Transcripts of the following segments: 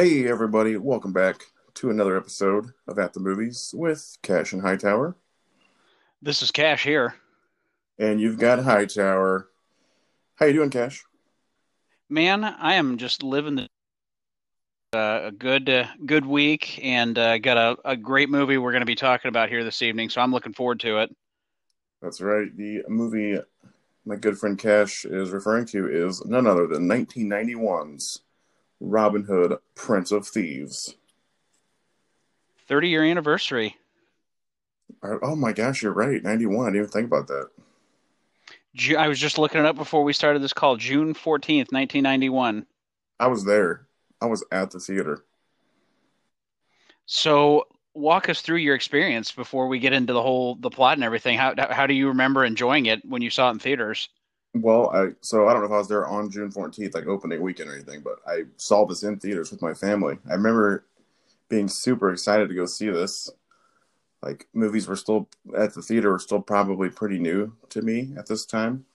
Hey everybody, welcome back to another episode of At the Movies with Cash and Hightower. This is Cash here. And you've got Hightower. How you doing, Cash? Man, I am just living a good week and got a great movie we're going to be talking about here this evening, so I'm looking forward to it. That's right. The movie my good friend Cash is referring to is none other than 1991's Robin Hood, Prince of Thieves. 30-year anniversary. Oh my gosh, you're right. 91. I didn't even think about that. I was just looking it up before we started this call. June 14th, 1991. I was there. I was at the theater. So walk us through your experience before we get into the plot and everything. How do you remember enjoying it when you saw it in theaters? Well, so I don't know if I was there on June 14th, like opening weekend or anything, but I saw this in theaters with my family. I remember being super excited to go see this. Like, movies were still at the theater were still probably pretty new to me at this time.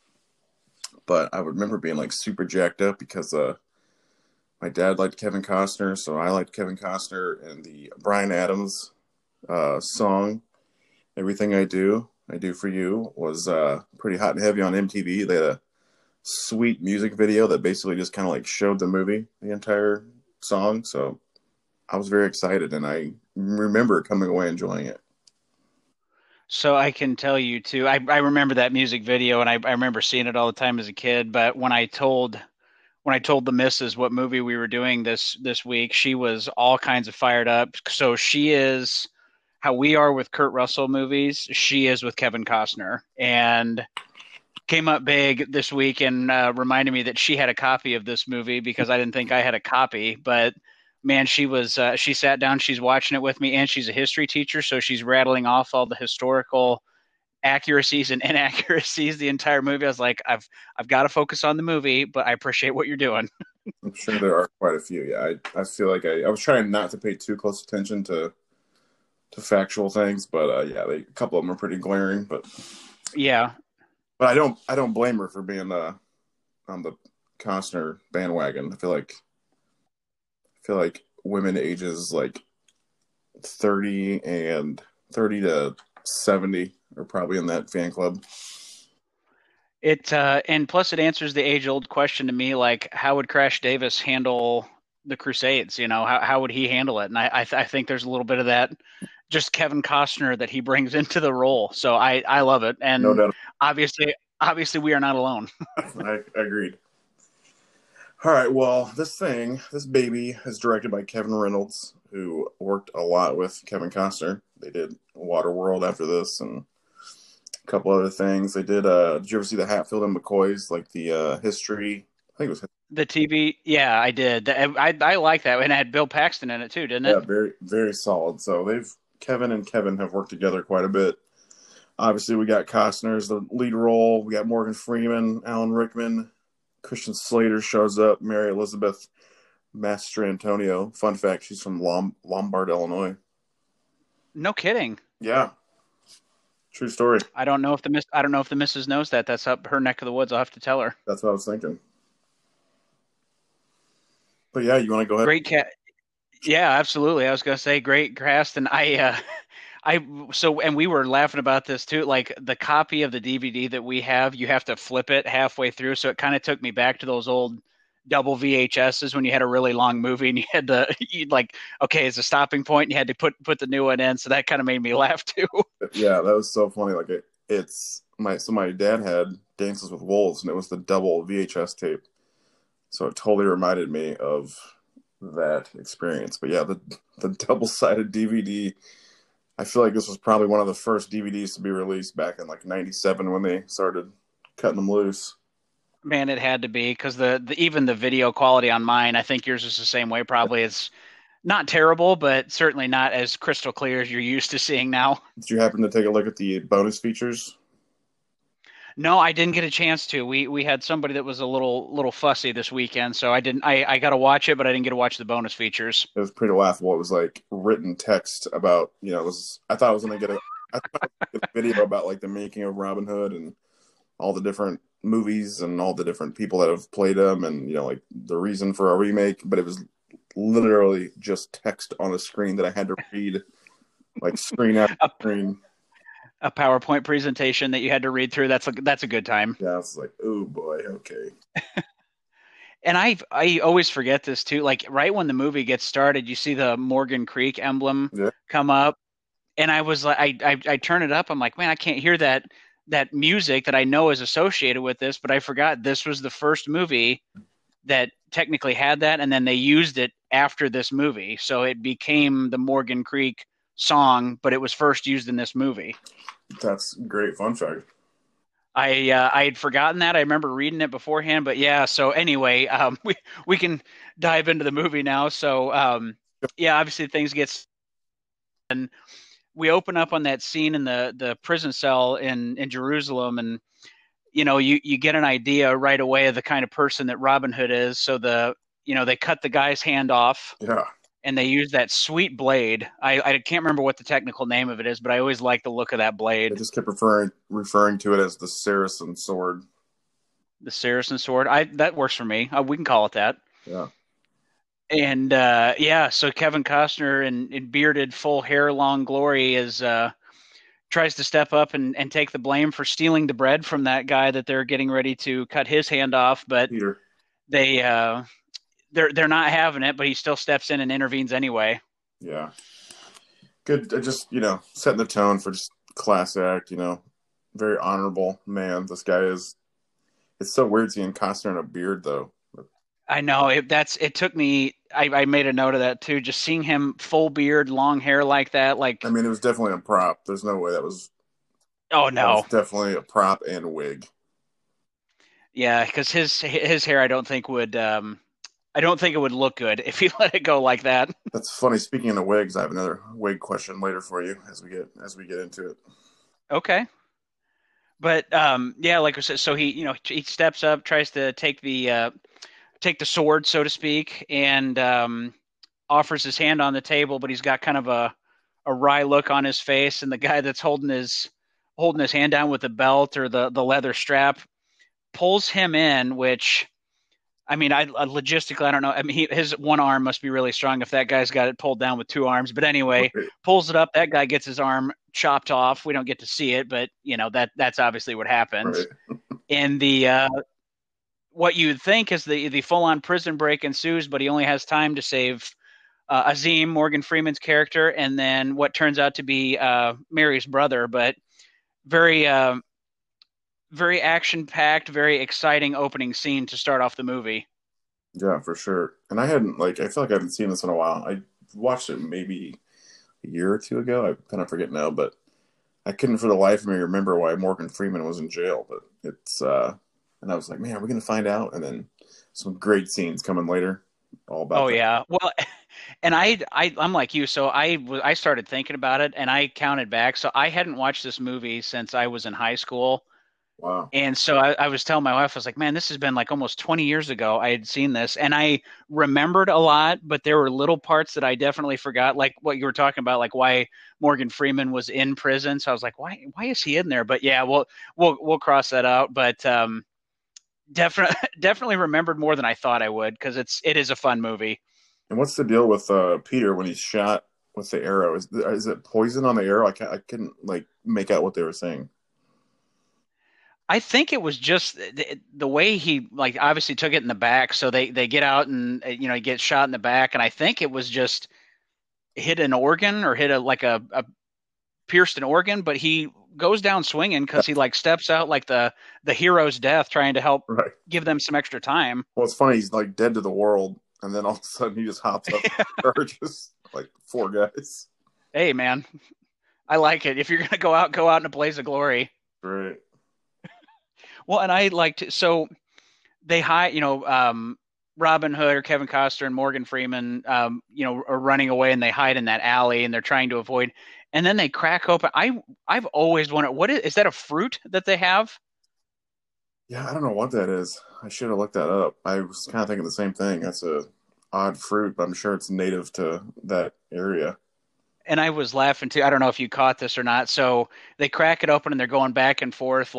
But I would remember being like super jacked up because my dad liked Kevin Costner, so I liked Kevin Costner and the Bryan Adams song, Everything I Do For You, was pretty hot and heavy on MTV. They had a sweet music video that basically just kind of like showed the movie, the entire song. So I was very excited, and I remember coming away enjoying it. So I can tell you too, I remember that music video, and I remember seeing it all the time as a kid. But when I told the missus what movie we were doing this week, she was all kinds of fired up. So she is how we are with Kurt Russell movies, she is with Kevin Costner, and came up big this week and reminded me that she had a copy of this movie because I didn't think I had a copy. But man, she was she sat down, she's watching it with me, and she's a history teacher, so she's rattling off all the historical accuracies and inaccuracies the entire movie. I was like, I've got to focus on the movie, but I appreciate what you're doing. I'm sure there are quite a few. Yeah, I feel like I was trying not to pay too close attention to factual things, but yeah, a couple of them are pretty glaring. But yeah, but I don't blame her for being on the Costner bandwagon. I feel like women ages like 30 to 70 are probably in that fan club. It and plus it answers the age-old question to me, like, how would Crash Davis handle the Crusades? You know, how would he handle it? And I think there's a little bit of that. Just Kevin Costner that he brings into the role. So I love it. And no doubt. Obviously we are not alone. I agreed. All right. Well, this baby is directed by Kevin Reynolds, who worked a lot with Kevin Costner. They did Waterworld after this and a couple other things. They did, did you ever see the Hatfield and McCoy's, like the history? I think it was the TV. Yeah, I did. I like that. And it had Bill Paxton in it too, didn't it? Yeah, very, very solid. So Kevin have worked together quite a bit. Obviously, we got Costner as the lead role. We got Morgan Freeman, Alan Rickman, Christian Slater shows up, Mary Elizabeth Mastrantonio. Fun fact, she's from Lombard, Illinois. No kidding. Yeah. True story. I don't know if the missus knows that. That's up her neck of the woods. I'll have to tell her. That's what I was thinking. But yeah, you want to go ahead? Great cat. Yeah, absolutely. I was going to say great cast, and we were laughing about this too. Like, the copy of the DVD that we have, you have to flip it halfway through, so it kind of took me back to those old double VHSs when you had a really long movie and you'd like, okay, it's a stopping point, and you had to put the new one in. So that kind of made me laugh too. Yeah, that was so funny. Like, my dad had Dances with Wolves, and it was the double VHS tape. So it totally reminded me of that experience. But yeah, the double-sided DVD, I feel like this was probably one of the first DVDs to be released back in like 97 when they started cutting them loose. Man, it had to be, because even the video quality on mine, I think yours is the same way probably. It's not terrible, but certainly not as crystal clear as you're used to seeing now. Did you happen to take a look at the bonus features? No, I didn't get a chance to. We had somebody that was a little fussy this weekend, so I didn't. I got to watch it, but I didn't get to watch the bonus features. It was pretty laughable. It was like written text about, you know, I thought I was going to get a video about like the making of Robin Hood and all the different movies and all the different people that have played them and, you know, like the reason for a remake. But it was literally just text on a screen that I had to read, like screen after screen. A PowerPoint presentation that you had to read through. That's a good time. Yeah, I was like, oh boy, okay. And I always forget this too. Like right when the movie gets started, you see the Morgan Creek emblem come up, and I was like, I turn it up. I'm like, man, I can't hear that music that I know is associated with this, but I forgot this was the first movie that technically had that, and then they used it after this movie, so it became the Morgan Creek song, but it was first used in this movie. That's great fun fact. I had forgotten that. I remember reading it beforehand, but yeah. So anyway, we can dive into the movie now. So yeah, obviously things get, and we open up on that scene in the prison cell in Jerusalem, and you know you get an idea right away of the kind of person that Robin Hood is. So they cut the guy's hand off. Yeah. And they use that sweet blade. I can't remember what the technical name of it is, but I always like the look of that blade. I just kept referring to it as the Saracen sword. The Saracen sword. That works for me. We can call it that. Yeah. And so Kevin Costner in bearded, full hair, long glory is tries to step up and take the blame for stealing the bread from that guy that they're getting ready to cut his hand off, but Peter. They. They're not having it, but he still steps in and intervenes anyway. Yeah. Good. Just, setting the tone for just class act, very honorable man. This guy is, it's so weird seeing Costner in a beard though. I know it took me, I made a note of that too. Just seeing him full beard, long hair like that. Like, I mean, it was definitely a prop. There's no way that was. Oh no. That was definitely a prop and wig. Yeah. Cause his hair, I don't think it would look good if he let it go like that. That's funny. Speaking of the wigs, I have another wig question later for you as we get into it. Okay. But yeah, like I said, so he steps up, tries to take the sword, so to speak, and offers his hand on the table, but he's got kind of a wry look on his face, and the guy that's holding his hand down with the belt or the leather strap pulls him in, which. I mean, I logistically, I don't know. I mean, his one arm must be really strong if that guy's got it pulled down with two arms. But anyway, pulls it up. That guy gets his arm chopped off. We don't get to see it, but that's obviously what happens. Right. And the what you'd think is the full on prison break ensues, but he only has time to save Azeem, Morgan Freeman's character, and then what turns out to be Mary's brother. But very. Very action-packed, very exciting opening scene to start off the movie. Yeah, for sure. And I feel like I haven't seen this in a while. I watched it maybe a year or two ago. I kind of forget now, but I couldn't for the life of me remember why Morgan Freeman was in jail. But it's, and I was like, man, are we going to find out? And then some great scenes coming later. All about. Oh that. Yeah. Well, and I'm like you. So I started thinking about it and I counted back. So I hadn't watched this movie since I was in high school. Wow. And so I was telling my wife, I was like, man, this has been like almost 20 years ago I had seen this. And I remembered a lot, but there were little parts that I definitely forgot, like what you were talking about, like why Morgan Freeman was in prison. So I was like, why is he in there? But yeah, we'll cross that out. But definitely remembered more than I thought I would because it is a fun movie. And what's the deal with Peter when he's shot with the arrow? Is it poison on the arrow? I couldn't make out what they were saying. I think it was just the way he obviously took it in the back. So they get out and, he gets shot in the back. And I think it was just hit an organ or hit a pierced an organ, but he goes down swinging because he steps out like the hero's death trying to help give them some extra time. Well, it's funny. He's dead to the world. And then all of a sudden he just hops up and charges four guys. Hey, man, I like it. If you're going to go out in a blaze of glory. Right. Well, and I liked so they Robin Hood or Kevin Costner and Morgan Freeman, are running away and they hide in that alley and they're trying to avoid. And then they crack open. I've always wondered, what is that a fruit that they have? Yeah, I don't know what that is. I should have looked that up. I was kind of thinking the same thing. That's a odd fruit, but I'm sure it's native to that area. And I was laughing too. I don't know if you caught this or not. So they crack it open and they're going back and forth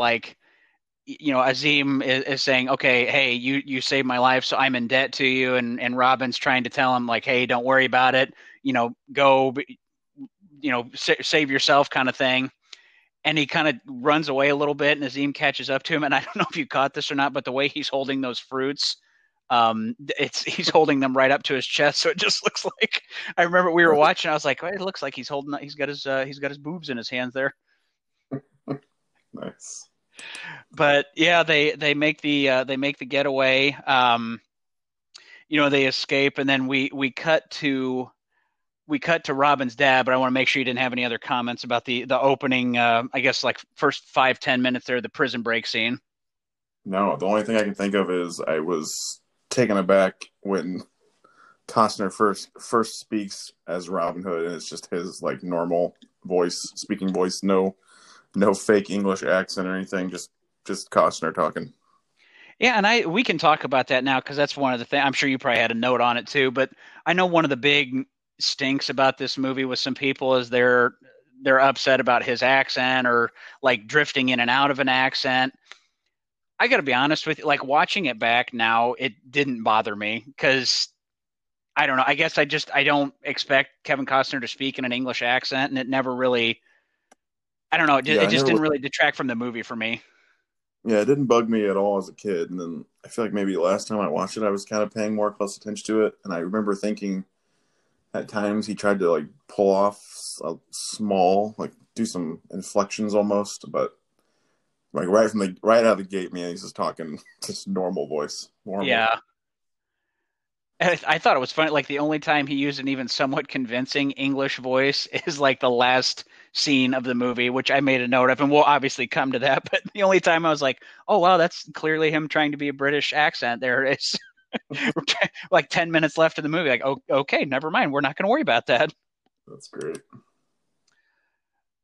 you know, Azeem is saying, okay, hey, you saved my life, so I'm in debt to you. And Robin's trying to tell him, like, hey, don't worry about it. You know, go, you know, save yourself kind of thing. And he kind of runs away a little bit, and Azeem catches up to him. And I don't know if you caught this or not, but the way he's holding those fruits, he's holding them right up to his chest. So it just looks like, I remember we were watching, I was like, well, it looks like he's got his boobs in his hands there. Nice. But yeah, they make the getaway. You know, they escape, and then we cut to Robin's dad. But I want to make sure you didn't have any other comments about the opening. I guess like first 5-10 minutes there, the prison break scene. No, the only thing I can think of is I was taken aback when Costner first speaks as Robin Hood, and it's just his like normal speaking voice. No fake English accent or anything, just Costner talking. Yeah, and we can talk about that now, because that's one of the things. I'm sure you probably had a note on it too, but I know one of the big stinks about this movie with some people is they're upset about his accent, or like drifting in and out of an accent. I got to be honest with you, like watching it back now, it didn't bother me, because I don't know. I guess I don't expect Kevin Costner to speak in an English accent, and it never really – I don't know. It just didn't really detract from the movie for me. Yeah, it didn't bug me at all as a kid. And then I feel like maybe last time I watched it, I was kind of paying more close attention to it. And I remember thinking at times he tried to like pull off a small, like do some inflections almost. But like right out of the gate, man, he's just talking just normal voice. Normal. Yeah. I thought it was funny. Like the only time he used an even somewhat convincing English voice is like the last scene of the movie, which I made a note of, and we'll obviously come to that. But the only time I was like, "Oh wow, that's clearly him trying to be a British accent." There it is. Like 10 minutes left of the movie. Like, oh, okay, never mind. We're not going to worry about that. That's great.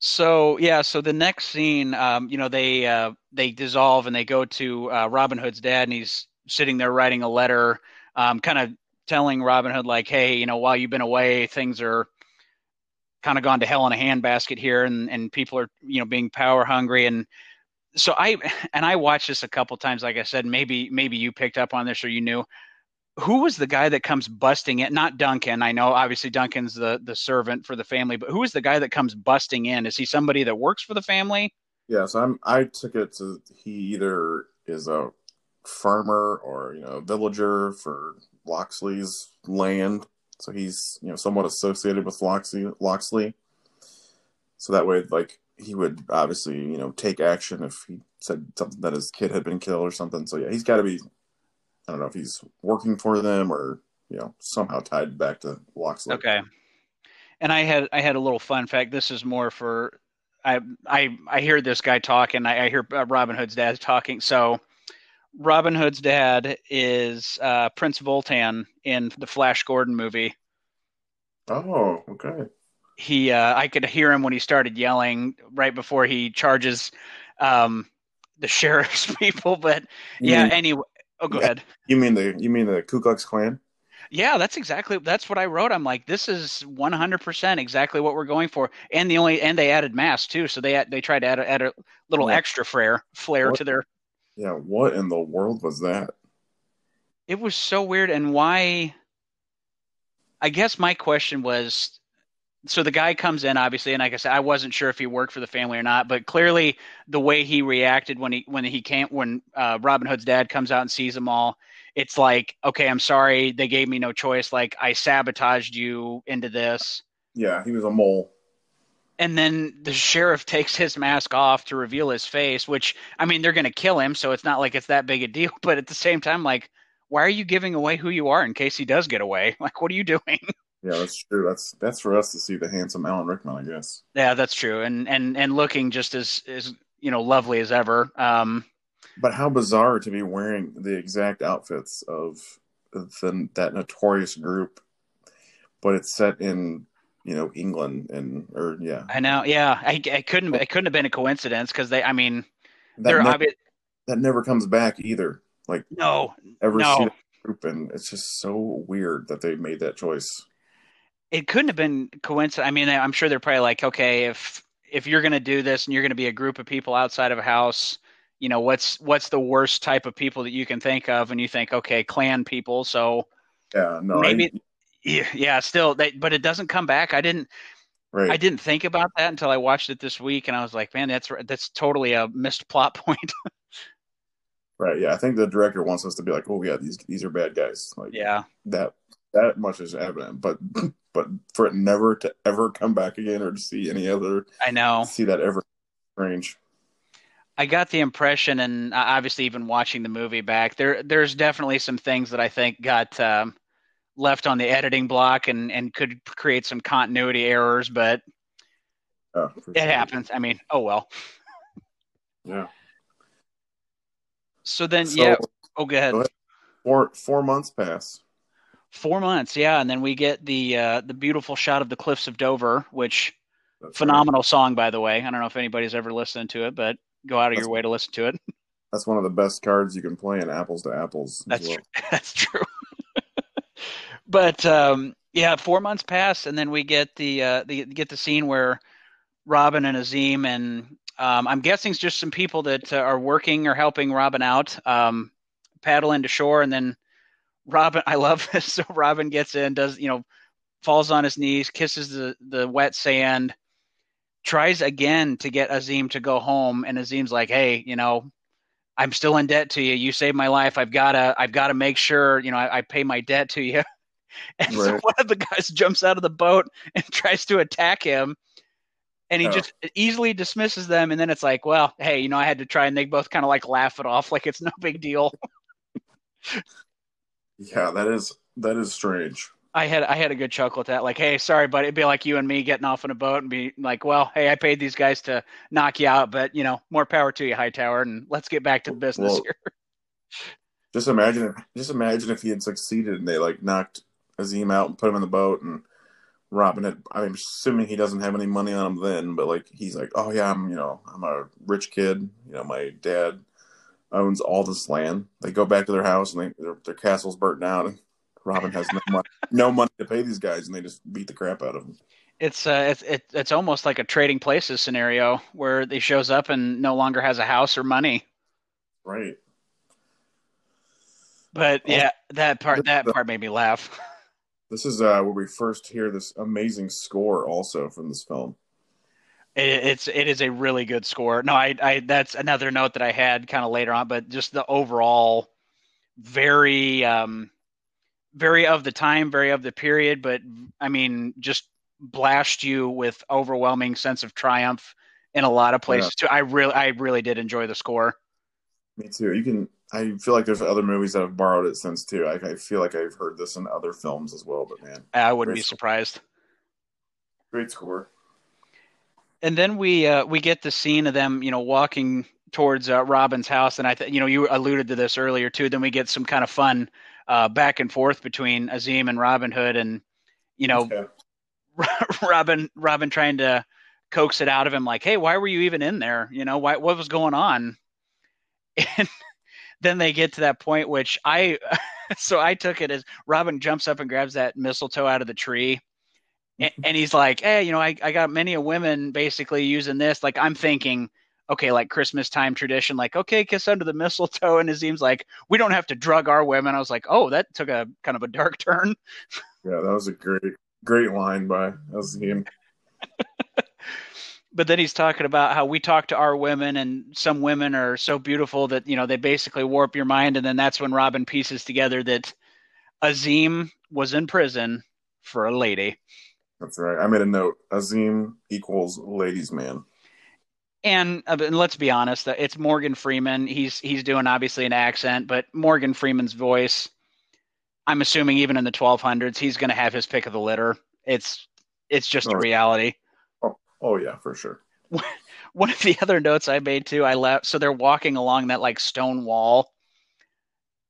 So yeah, so the next scene, you know, they dissolve and they go to Robin Hood's dad, and he's sitting there writing a letter, kind of telling Robin Hood, like, hey, you know, while you've been away, things are kind of gone to hell in a handbasket here, and people are, you know, being power hungry. And so I watched this a couple times, like I said, maybe you picked up on this or you knew. Who was the guy that comes busting in? Not Duncan. I know obviously Duncan's the servant for the family, but who is the guy that comes busting in? Is he somebody that works for the family? Yes, yeah, so I took it to he either is a farmer or, you know, villager for Loxley's land, so he's, you know, somewhat associated with Loxley, so that way, like, he would obviously, you know, take action if he said something that his kid had been killed or something. So yeah, he's got to be, I don't know if he's working for them or, you know, somehow tied back to Loxley. Okay. And I had a little fun fact. This is more for I hear this guy talking. I hear Robin Hood's dad talking. So Robin Hood's dad is Prince Voltan in the Flash Gordon movie. Oh, okay. He, I could hear him when he started yelling right before he charges the sheriff's people. But yeah, anyway. Oh, go ahead. You mean the Ku Klux Klan? Yeah, that's what I wrote. I'm like, this is 100% exactly what we're going for. And they added mass too, so they tried to add a little extra flair to their. Yeah, what in the world was that? It was so weird. And why? I guess my question was, so the guy comes in, obviously, and like I said, I wasn't sure if he worked for the family or not, but clearly the way he reacted when Robin Hood's dad comes out and sees them all, it's like, okay, I'm sorry, they gave me no choice. Like, I sabotaged you into this. Yeah, he was a mole. And then the sheriff takes his mask off to reveal his face, which, I mean, they're going to kill him, so it's not like it's that big a deal. But at the same time, like, why are you giving away who you are in case he does get away? Like, what are you doing? Yeah, that's true. That's for us to see, the handsome Alan Rickman, I guess. Yeah, that's true. And looking just as you know, lovely as ever. But how bizarre to be wearing the exact outfits of that notorious group, but it's set in, you know, England or yeah. I know. Yeah. I couldn't have been a coincidence, because that never comes back either. Like, see that group, and it's just so weird that they made that choice. It couldn't have been coincidence. I mean, I'm sure they're probably like, okay, if you're going to do this and you're going to be a group of people outside of a house, you know, what's the worst type of people that you can think of, and you think, okay, Klan people. So yeah, no, but it doesn't come back. I didn't think about that until I watched it this week, and I was like, man, that's totally a missed plot point. Right. Yeah. I think the director wants us to be like, oh yeah, these are bad guys. Like, yeah, that much is evident, but for it never to ever come back again, or to see any other, see that ever, strange. I got the impression, and obviously even watching the movie back, there's definitely some things that I think got left on the editing block and could create some continuity errors, but it happens. I mean, oh well. Yeah. So then, Oh, go ahead. 4 months pass. 4 months, yeah, and then we get the beautiful shot of the Cliffs of Dover, which phenomenal song, by the way. I don't know if anybody's ever listened to it, but go out of your way to listen to it. That's one of the best cards you can play in Apples to Apples. That's true. But 4 months pass, and then we get the scene where Robin and Azeem and I'm guessing it's just some people that are working or helping Robin out paddle into shore, and then Robin, I love this. So Robin gets in, falls on his knees, kisses the wet sand, tries again to get Azeem to go home, and Azeem's like, hey, I'm still in debt to you. You saved my life. I've gotta make sure, I pay my debt to you. And right. So one of the guys jumps out of the boat and tries to attack him, and he just easily dismisses them, and then it's like, well, hey, I had to try, and they both kind of like laugh it off like it's no big deal. Yeah, that is strange. I had a good chuckle at that. Like, hey, sorry, buddy. It'd be like you and me getting off in a boat and be like, well, hey, I paid these guys to knock you out, but more power to you, Hightower, and let's get back to business here. Just imagine if he had succeeded and they like knocked Azeem out and put him in the boat, and Robin had, I'm assuming he doesn't have any money on him then, but like he's like, oh yeah, I'm a rich kid. My dad owns all this land. They go back to their house and their castle's burnt down, and Robin has no money to pay these guys, and they just beat the crap out of them. It's almost like a Trading Places scenario where he shows up and no longer has a house or money. Right. But yeah, that part made me laugh. This is where we first hear this amazing score also from this film. It is a really good score. No, I that's another note that I had kind of later on, but just the overall very very of the time, very of the period, but I mean just blast you with overwhelming sense of triumph in a lot of places too. I really did enjoy the score. Me too. I feel like there's other movies that have borrowed it since too. I feel like I've heard this in other films as well, but man, I wouldn't be surprised. Great score. And then we get the scene of them, walking towards Robin's house, and you alluded to this earlier too. Then we get some kind of fun back and forth between Azeem and Robin Hood, and Robin trying to coax it out of him, like, "Hey, why were you even in there? What was going on?" And then they get to that point, which I took it as Robin jumps up and grabs that mistletoe out of the tree. And he's like, hey, I got many a women basically using this. Like, I'm thinking, okay, like Christmas time tradition, like, okay, kiss under the mistletoe. And Azeem's like, we don't have to drug our women. I was like, oh, that took a kind of a dark turn. Yeah, that was a great line by Azeem. But then he's talking about how we talk to our women, and some women are so beautiful that, they basically warp your mind. And then that's when Robin pieces together that Azeem was in prison for a lady. That's right. I made a note. Azeem equals ladies' man. And let's be honest, it's Morgan Freeman. He's doing obviously an accent, but Morgan Freeman's voice, I'm assuming even in the 1200s, he's going to have his pick of the litter. It's just a reality. Oh yeah, for sure. One of the other notes I made too, I left. So they're walking along that like stone wall,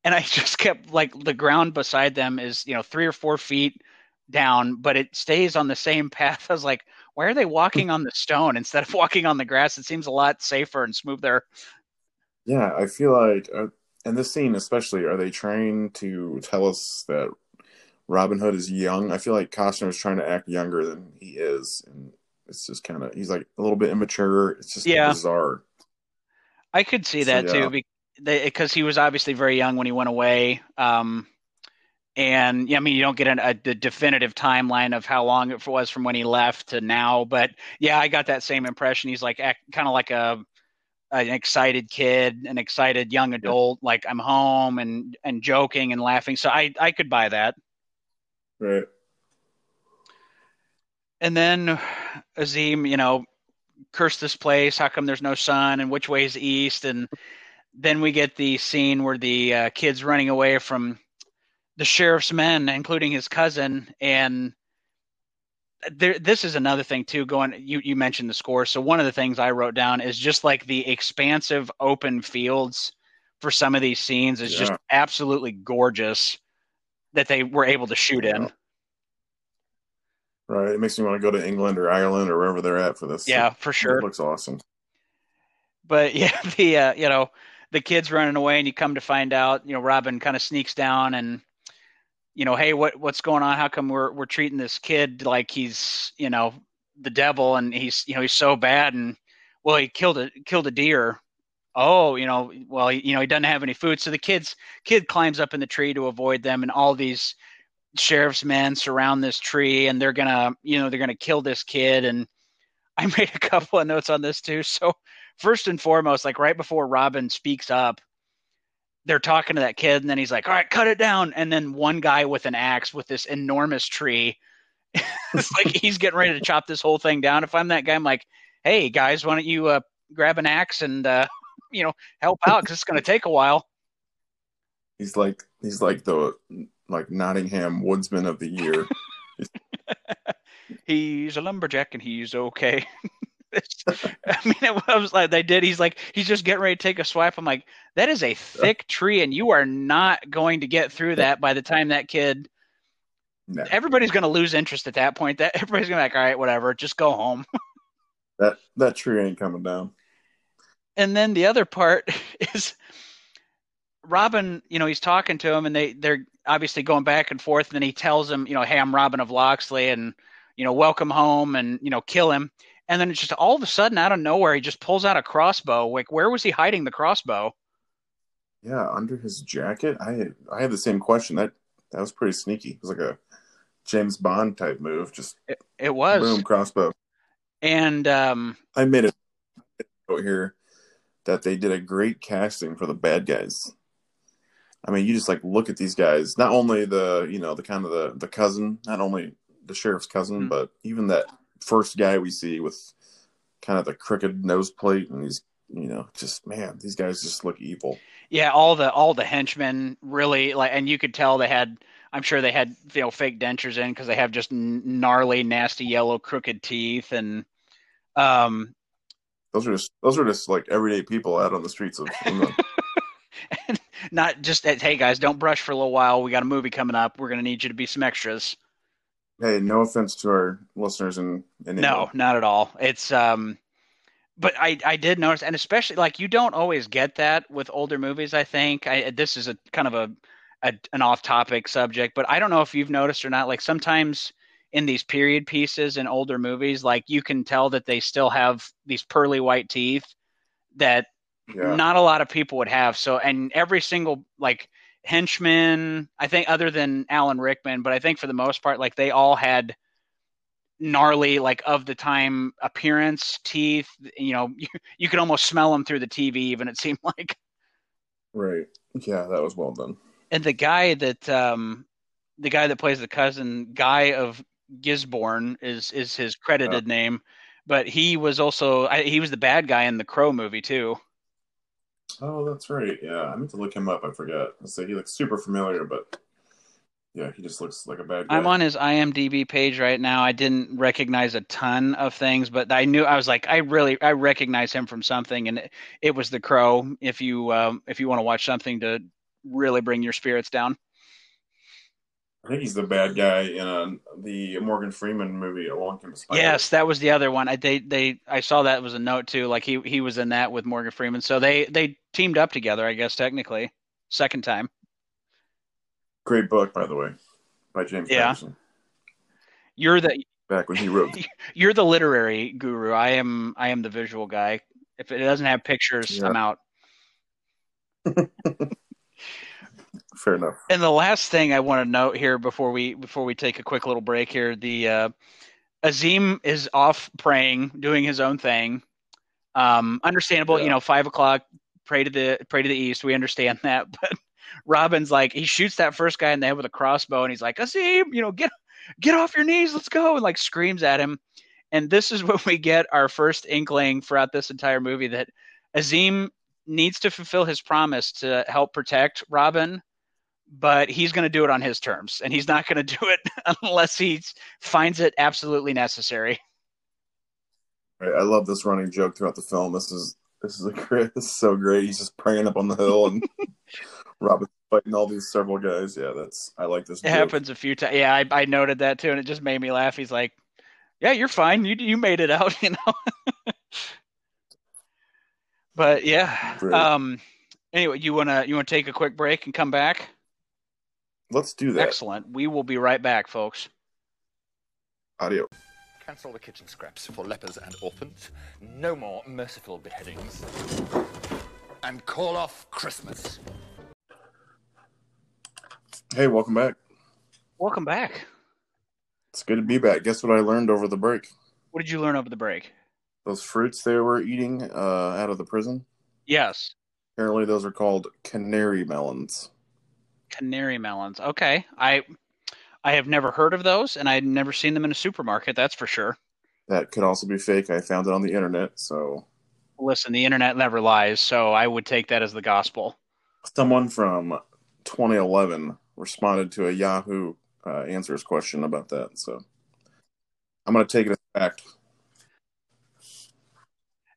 and I just kept like the ground beside them is 3 or 4 feet down, but it stays on the same path. I was like, why are they walking on the stone instead of walking on the grass? It seems a lot safer and smoother. Yeah, I feel like in this scene especially, are they trying to tell us that Robin Hood is young? I feel like Costner is trying to act younger than he is, and it's just kind of, he's like a little bit immature. It's just bizarre. I could see that too, because he was obviously very young when he went away. And yeah, I mean, you don't get the definitive timeline of how long it was from when he left to now, but yeah, I got that same impression. He's like kind of like an excited kid, an excited young adult, like I'm home and joking and laughing. So I could buy that. Right. And then Azeem, curse this place. How come there's no sun? And which way is east? And then we get the scene where the kid's running away from the sheriff's men, including his cousin. And this is another thing too, you mentioned the score. So one of the things I wrote down is just like the expansive open fields for some of these scenes is just absolutely gorgeous that they were able to shoot in. Right. It makes me want to go to England or Ireland or wherever they're at for this. Yeah, for sure. It looks awesome. But yeah, the, the kid's running away and you come to find out, Robin kind of sneaks down and, hey, what's going on? How come we're treating this kid like he's, the devil and he's, he's so bad. And well, he killed a deer. Oh, well, he doesn't have any food. So the kid climbs up in the tree to avoid them, and all these sheriff's men surround this tree and they're gonna kill this kid. And I made a couple of notes on this too. So first and foremost, like right before Robin speaks up, they're talking to that kid and then he's like, all right, cut it down. And then one guy with an axe with this enormous tree, it's like he's getting ready to chop this whole thing down. If I'm that guy, I'm like, hey guys, why don't you grab an axe and help out, because it's gonna take a while. He's like the Nottingham Woodsman of the Year. He's a lumberjack and he's okay. I mean, it was like they did. He's just getting ready to take a swipe. I'm like, that is a thick tree and you are not going to get through that by the time that kid. No. Everybody's going to lose interest at that point. Everybody's going to be like, all right, whatever, just go home. That tree ain't coming down. And then the other part is Robin, he's talking to him and they're obviously going back and forth, and then he tells him, hey, I'm Robin of Loxley and, welcome home, and, kill him. And then it's just all of a sudden out of nowhere, he just pulls out a crossbow. Like, where was he hiding the crossbow? Yeah. Under his jacket. I had the same question. That was pretty sneaky. It was like a James Bond type move. Just it was boom, crossbow. And, I made a note here that they did a great casting for the bad guys. I mean, you just like look at these guys, not only the, the kind of the cousin, not only the sheriff's cousin, mm-hmm. but even that first guy we see with kind of the crooked nose plate. And he's, just, man, these guys just look evil. Yeah. All the henchmen really like, and you could tell I'm sure they had, fake dentures in, cause they have just gnarly, nasty, yellow, crooked teeth. And, those are just like everyday people out on the streets of England. And not just that, hey guys, don't brush for a little while, we got a movie coming up, we're going to need you to be some extras. Hey, no offense to our listeners in no, not at all. It's but I did notice, and especially like you don't always get that with older movies. I think this is a kind of an off topic subject, but I don't know if you've noticed or not, like sometimes in these period pieces in older movies, like you can tell that they still have these pearly white teeth that not a lot of people would have. So, and every single like henchman, I think other than Alan Rickman, but I think for the most part, like they all had gnarly, like of the time appearance, teeth, you could almost smell them through the TV even, it seemed like. Right. Yeah. That was well done. And the guy that plays the cousin, Guy of Gisborne is his credited name, but he was also, he was the bad guy in the Crow movie too. Oh, that's right. Yeah, I meant to look him up. I forgot. So he looks super familiar, but yeah, he just looks like a bad guy. I'm on his IMDb page right now. I didn't recognize a ton of things, but I recognize him from something, and it was The Crow. If you want to watch something to really bring your spirits down, I think he's the bad guy in the Morgan Freeman movie, Along Came a Spider. Yes, that was the other one. I saw that was a note too. Like he was in that with Morgan Freeman, so they teamed up together, I guess technically, second time. Great book, by the way, by James Patterson. You're the back when he wrote. You're the literary guru. I am the visual guy. If it doesn't have pictures, yeah. I'm out. Fair enough. And the last thing I want to note here before we take a quick little break here, the Azeem is off praying, doing his own thing. Understandable, yeah. 5 o'clock, pray to the east. We understand that, but Robin's like, he shoots that first guy in the head with a crossbow, and he's like, Azeem, get off your knees, let's go, and like screams at him. And this is when we get our first inkling throughout this entire movie that Azeem needs to fulfill his promise to help protect Robin, but he's going to do it on his terms, and he's not going to do it unless he finds it absolutely necessary. Right, I love this running joke throughout the film. This is so great. He's just praying up on the hill, and Robin's fighting all these several guys. Yeah, I like this. It joke. Happens a few times. Yeah, I noted that too, and it just made me laugh. He's like, "Yeah, you're fine. You made it out," But yeah. Anyway, you wanna take a quick break and come back? Let's do that. Excellent. We will be right back, folks. Audio. Cancel the kitchen scraps for lepers and orphans. No more merciful beheadings. And call off Christmas. Hey, welcome back. Welcome back. It's good to be back. Guess what I learned over the break? What did you learn over the break? Those fruits they were eating out of the prison? Yes. Apparently those are called canary melons. Canary melons. Okay. I have never heard of those, and I had never seen them in a supermarket, that's for sure. That could also be fake. I found it on the internet, so... Listen, the internet never lies, so I would take that as the gospel. Someone from 2011 responded to a Yahoo Answers question about that, so... I'm going to take it as a fact.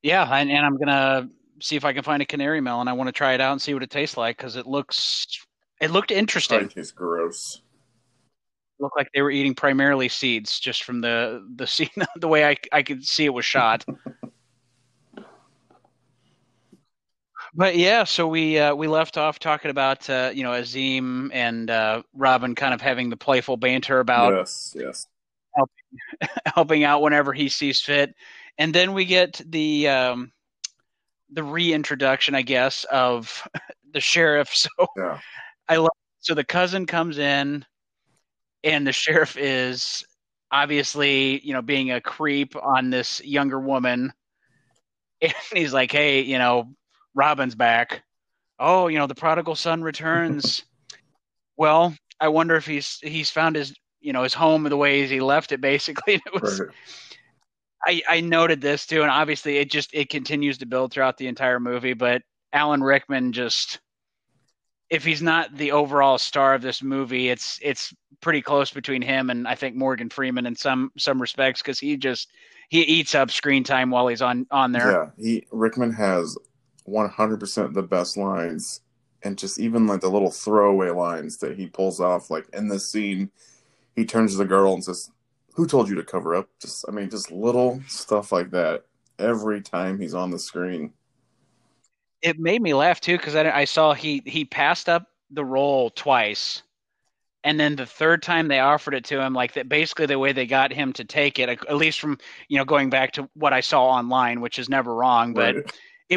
Yeah, and I'm going to see if I can find a canary melon. I want to try it out and see what it tastes like, because it looked interesting. It tastes gross. Looked like they were eating primarily seeds, just from the scene, the way I could see it was shot. But yeah, so we left off talking about Azeem and Robin kind of having the playful banter about yes. helping out whenever he sees fit, and then we get the reintroduction, I guess, of the sheriff. So yeah. So the cousin comes in. And the sheriff is obviously, being a creep on this younger woman. And he's like, hey, Robin's back. Oh, the prodigal son returns. Well, I wonder if he's found his, his home the way he left it, basically. It was, right. I noted this too. And obviously it continues to build throughout the entire movie, but Alan Rickman just, if he's not the overall star of this movie, it's pretty close between him and I think Morgan Freeman in some respects, because he eats up screen time while he's on there. Yeah, Rickman has 100% the best lines, and just even like the little throwaway lines that he pulls off. Like in this scene, he turns to the girl and says, "Who told you to cover up?" Just little stuff like that every time he's on the screen. It made me laugh too, because I saw he passed up the role twice, and then the third time they offered it to him, like that. Basically, the way they got him to take it, at least from going back to what I saw online, which is never wrong, but right. It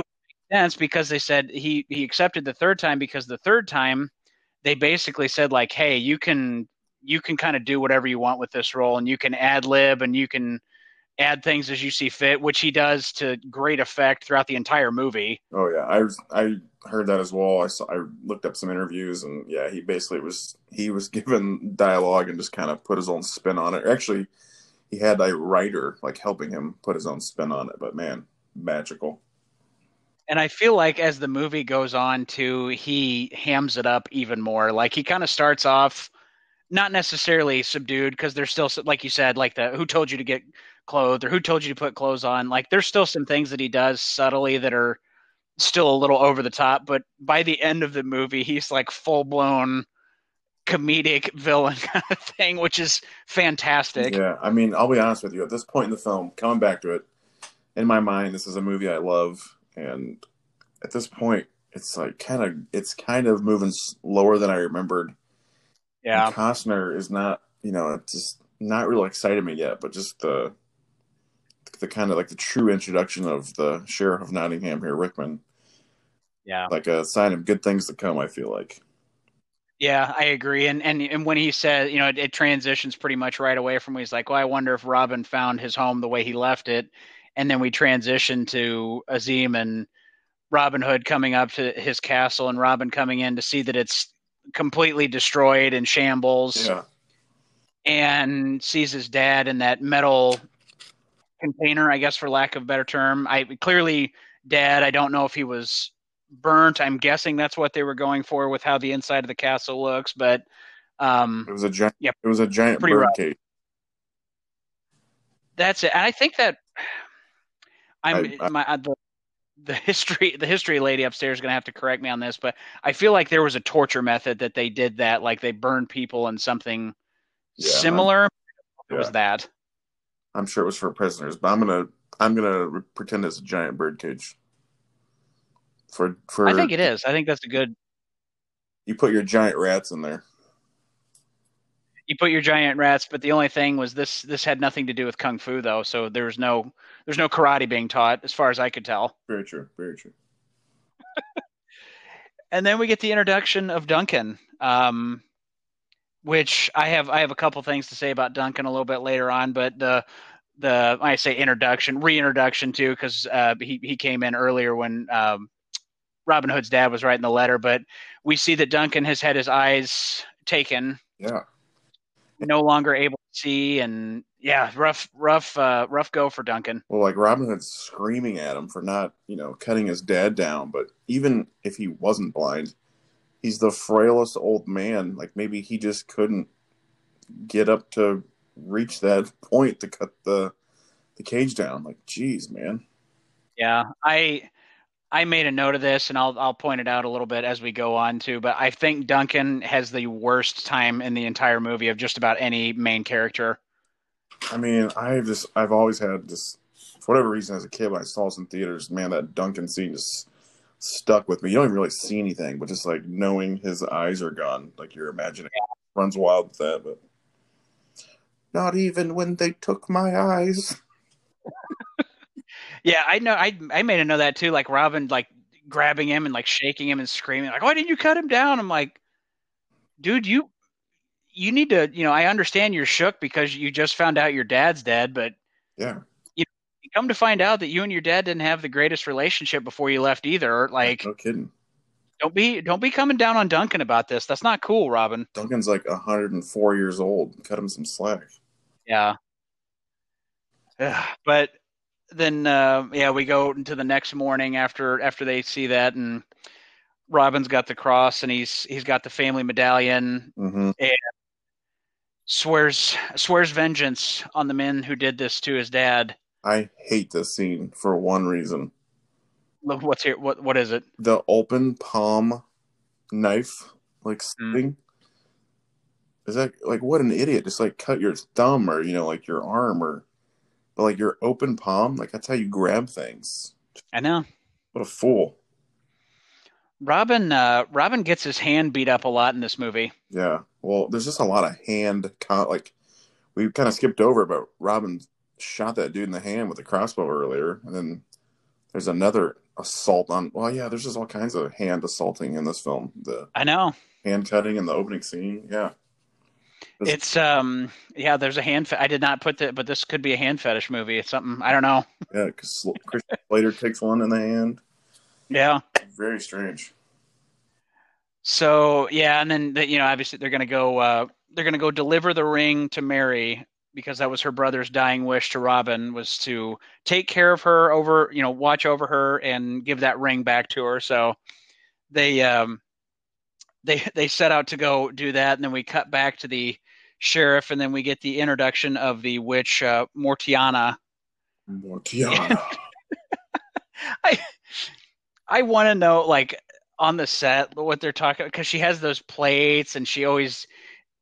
makes sense because they said he accepted the third time because the third time they basically said like, hey, you can kind of do whatever you want with this role, and you can ad lib and you can add things as you see fit, which he does to great effect throughout the entire movie. Oh yeah. I heard that as well. I looked up some interviews, and yeah, he basically was given dialogue and just kind of put his own spin on it. Actually, he had a writer like helping him put his own spin on it, but man, magical. And I feel like as the movie goes on too, he hams it up even more. Like he kind of starts off not necessarily subdued, because there's still, like you said, like the who told you to get clothed or who told you to put clothes on, like there's still some things that he does subtly that are still a little over the top, but by the end of the movie he's like full-blown comedic villain kind of thing, which is fantastic. Yeah, I'll be honest with you, at this point in the film, coming back to it, in my mind this is a movie I love, and at this point it's kind of moving lower than I remembered. Yeah, and Costner is not, it just not really excited me yet, but just the the kind of like the true introduction of the Sheriff of Nottingham here, Rickman. Yeah. Like a sign of good things to come, I feel like. Yeah, I agree. And when he said, you know, it transitions pretty much right away from when he's like, well, I wonder if Robin found his home the way he left it. And then we transition to Azeem and Robin Hood coming up to his castle and Robin coming in to see that it's completely destroyed and shambles. Yeah. And sees his dad in that metal container, I guess, for lack of a better term. Clearly, dad, I don't know if he was burnt. I'm guessing that's what they were going for with how the inside of the castle looks, but it was a giant bird cage. That's it. And I think that the history lady upstairs is going to have to correct me on this, but I feel like there was a torture method that they did that, like they burned people in something similar. It was that. I'm sure it was for prisoners, but I'm gonna pretend it's a giant birdcage. I think it is. I think that's a good. You put your giant rats in there. But the only thing was this had nothing to do with kung fu though, so there's no karate being taught as far as I could tell. Very true. Very true. And then we get the introduction of Duncan. Which I have a couple things to say about Duncan a little bit later on, but reintroduction too, because he came in earlier when Robin Hood's dad was writing the letter. But we see that Duncan has had his eyes taken, no longer able to see, and rough go for Duncan. Well, like Robin Hood's screaming at him for not cutting his dad down, but even if he wasn't blind. He's the frailest old man. Like maybe he just couldn't get up to reach that point to cut the cage down. Like, geez, man. Yeah, I made a note of this, and I'll point it out a little bit as we go on too. But I think Duncan has the worst time in the entire movie of just about any main character. I mean, I've always had this, for whatever reason, as a kid when I saw this in theaters. Man, that Duncan scene just stuck with me. You don't even really see anything, but just like knowing his eyes are gone, like your imagination runs wild with that. But not even when they took my eyes. Yeah, I know. I made a note of that too. Like Robin, like grabbing him and like shaking him and screaming, like, "Why didn't you cut him down?" I'm like, dude, you need to. I understand you're shook because you just found out your dad's dead, but yeah. Come to find out that you and your dad didn't have the greatest relationship before you left either. Like, no kidding. Don't be coming down on Duncan about this. That's not cool, Robin. Duncan's like 104 years old. Cut him some slack. Yeah. But then, we go into the next morning after they see that, and Robin's got the cross, and he's got the family medallion, and swears vengeance on the men who did this to his dad. I hate this scene for one reason. What's here? What is it? The open palm knife, like thing. Is that like what an idiot? Just like cut your thumb or like your arm or like your open palm. Like that's how you grab things. I know. What a fool. Robin gets his hand beat up a lot in this movie. Yeah. Well, there's just a lot of hand like we kind of skipped over, but Robin shot that dude in the hand with a crossbow earlier, and then there's another assault on. Well, yeah, there's just all kinds of hand assaulting in this film. Hand cutting in the opening scene. Yeah, there's a hand. I did not put that, but this could be a hand fetish movie. It's something I don't know. Yeah, because Christian Slater takes one in the hand. Yeah, very strange. So yeah, and then obviously they're gonna go deliver the ring to Mary. Because that was her brother's dying wish to Robin, was to take care of her, watch over her and give that ring back to her. So they set out to go do that. And then we cut back to the sheriff, and then we get the introduction of the witch, Mortianna. Mortianna. I want to know, like, on the set what they're talking about, because she has those plates and she always –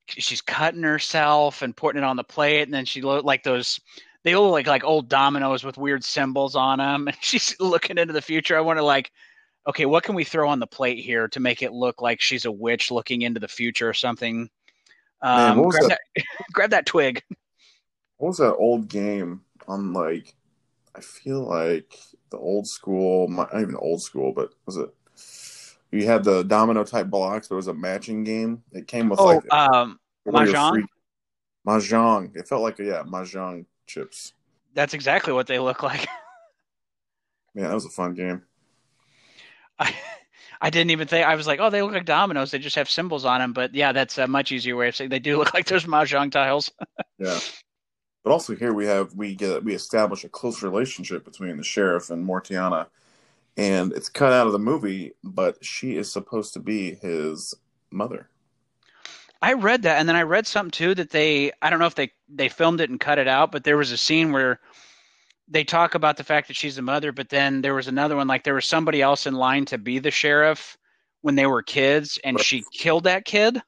she's cutting herself and putting it on the plate, and then she looked like those. They look like old dominoes with weird symbols on them. And she's looking into the future. I wonder, like, okay, what can we throw on the plate here to make it look like she's a witch looking into the future or something? Man, grab that twig. What was that old game on like I feel like the old school, not even old school, but was it? You had the domino type blocks. There was a matching game. It came with Mahjong. Mahjong. It felt like Mahjong chips. That's exactly what they look like. Man, that was a fun game. I didn't even think. I was like, oh, they look like dominoes. They just have symbols on them. But yeah, that's a much easier way of saying they do look like there's Mahjong tiles. Yeah. But also here we establish a close relationship between the sheriff and Mortianna, and it's cut out of the movie, but she is supposed to be his mother. I read that, and then I read something too that I don't know if they filmed it and cut it out, but there was a scene where they talk about the fact that she's the mother, but then there was another one, like there was somebody else in line to be the sheriff when they were kids, and she killed that kid.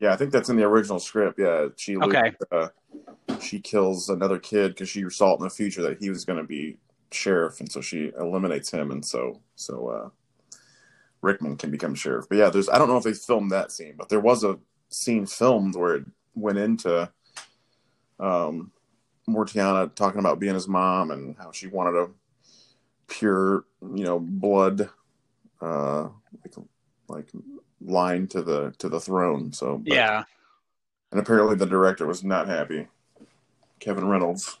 Yeah, I think that's in the original script. Yeah, she kills another kid because she saw it in the future that he was going to be sheriff, and so she eliminates him, and so Rickman can become sheriff. But yeah, I don't know if they filmed that scene, but there was a scene filmed where it went into Mortianna talking about being his mom and how she wanted a pure, blood like line to the throne. So yeah. And apparently the director was not happy. Kevin Reynolds.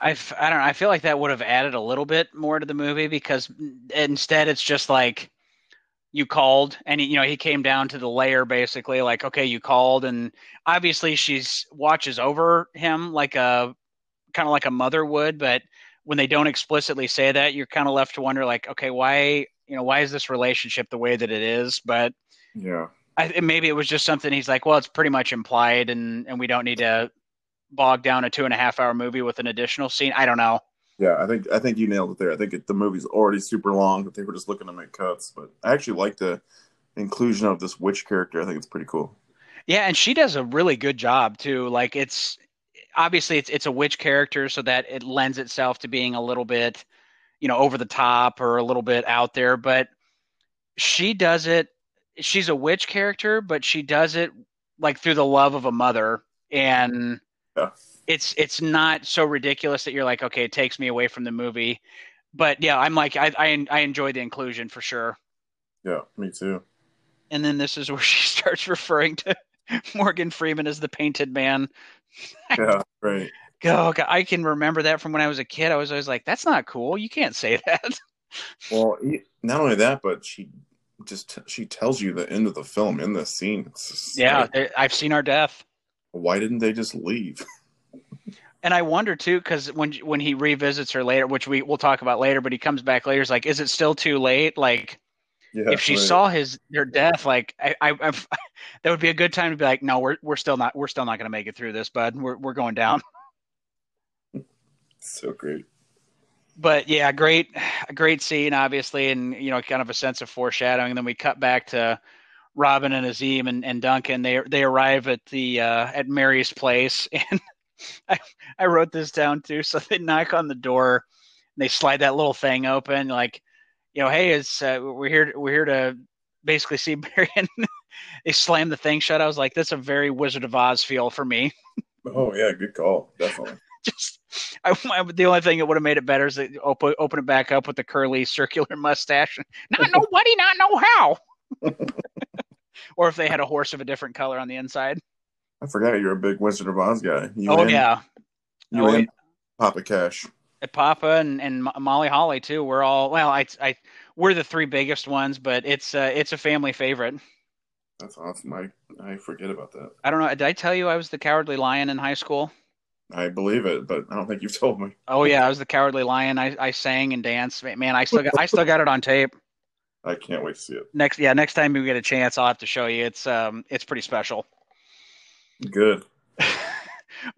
I don't know. I feel like that would have added a little bit more to the movie, because instead it's just like you called and he came down to the lair basically, like, okay, you called, and obviously she's watches over him like a kind of like a mother would, but when they don't explicitly say that, you're kind of left to wonder like, okay, why is this relationship the way that it is? But yeah, maybe it was just something he's like, well, it's pretty much implied, and we don't need to bog down a 2.5-hour movie with an additional scene. I don't know. Yeah, I think you nailed it there. I think the movie's already super long, but they were just looking to make cuts. But I actually like the inclusion of this witch character. I think it's pretty cool. Yeah, and she does a really good job too. Like, it's obviously it's a witch character, so that it lends itself to being a little bit, over the top or a little bit out there, but she does it. She's a witch character, but she does it like through the love of a mother. And yeah, it's not so ridiculous that you're like, okay, it takes me away from the movie. But yeah, I'm like, I enjoy the inclusion for sure. Yeah, me too. And then this is where she starts referring to Morgan Freeman as the painted man. Yeah, right. Oh, God, I can remember that from when I was a kid. I was always like, that's not cool. You can't say that. Well, not only that, but she tells you the end of the film in this scene. Yeah, like, I've seen our death. Why didn't they just leave? And I wonder, too, because when he revisits her later, which we'll talk about later, but he comes back later, it's like, is it still too late? Like, yeah, if she saw their death, like that would be a good time to be like, no, we're still not going to make it through this, bud. We're going down. So great. But yeah, a great scene, obviously, and kind of a sense of foreshadowing. Then we cut back to Robin and Azeem and Duncan. They arrive at the at Mary's place, and I wrote this down too. So they knock on the door, and they slide that little thing open, like, hey, it's we're here to basically see Mary, and they slam the thing shut. I was like, that's a very Wizard of Oz feel for me. Oh yeah, good call, definitely. The only thing that would have made it better is they open it back up with the curly circular mustache. Not nobody, not know how. Or if they had a horse of a different color on the inside. I forgot you're a big Wizard of Oz guy. You and Papa Cash. Papa and Molly Holly too. We're all we're the three biggest ones, but it's a family favorite. That's awesome. I forget about that. I don't know. Did I tell you I was the Cowardly Lion in high school? I believe it, but I don't think you've told me. Oh yeah, I was the Cowardly Lion. I sang and danced. Man, I still got it on tape. I can't wait to see it. Next time you get a chance, I'll have to show you. It's pretty special. Good.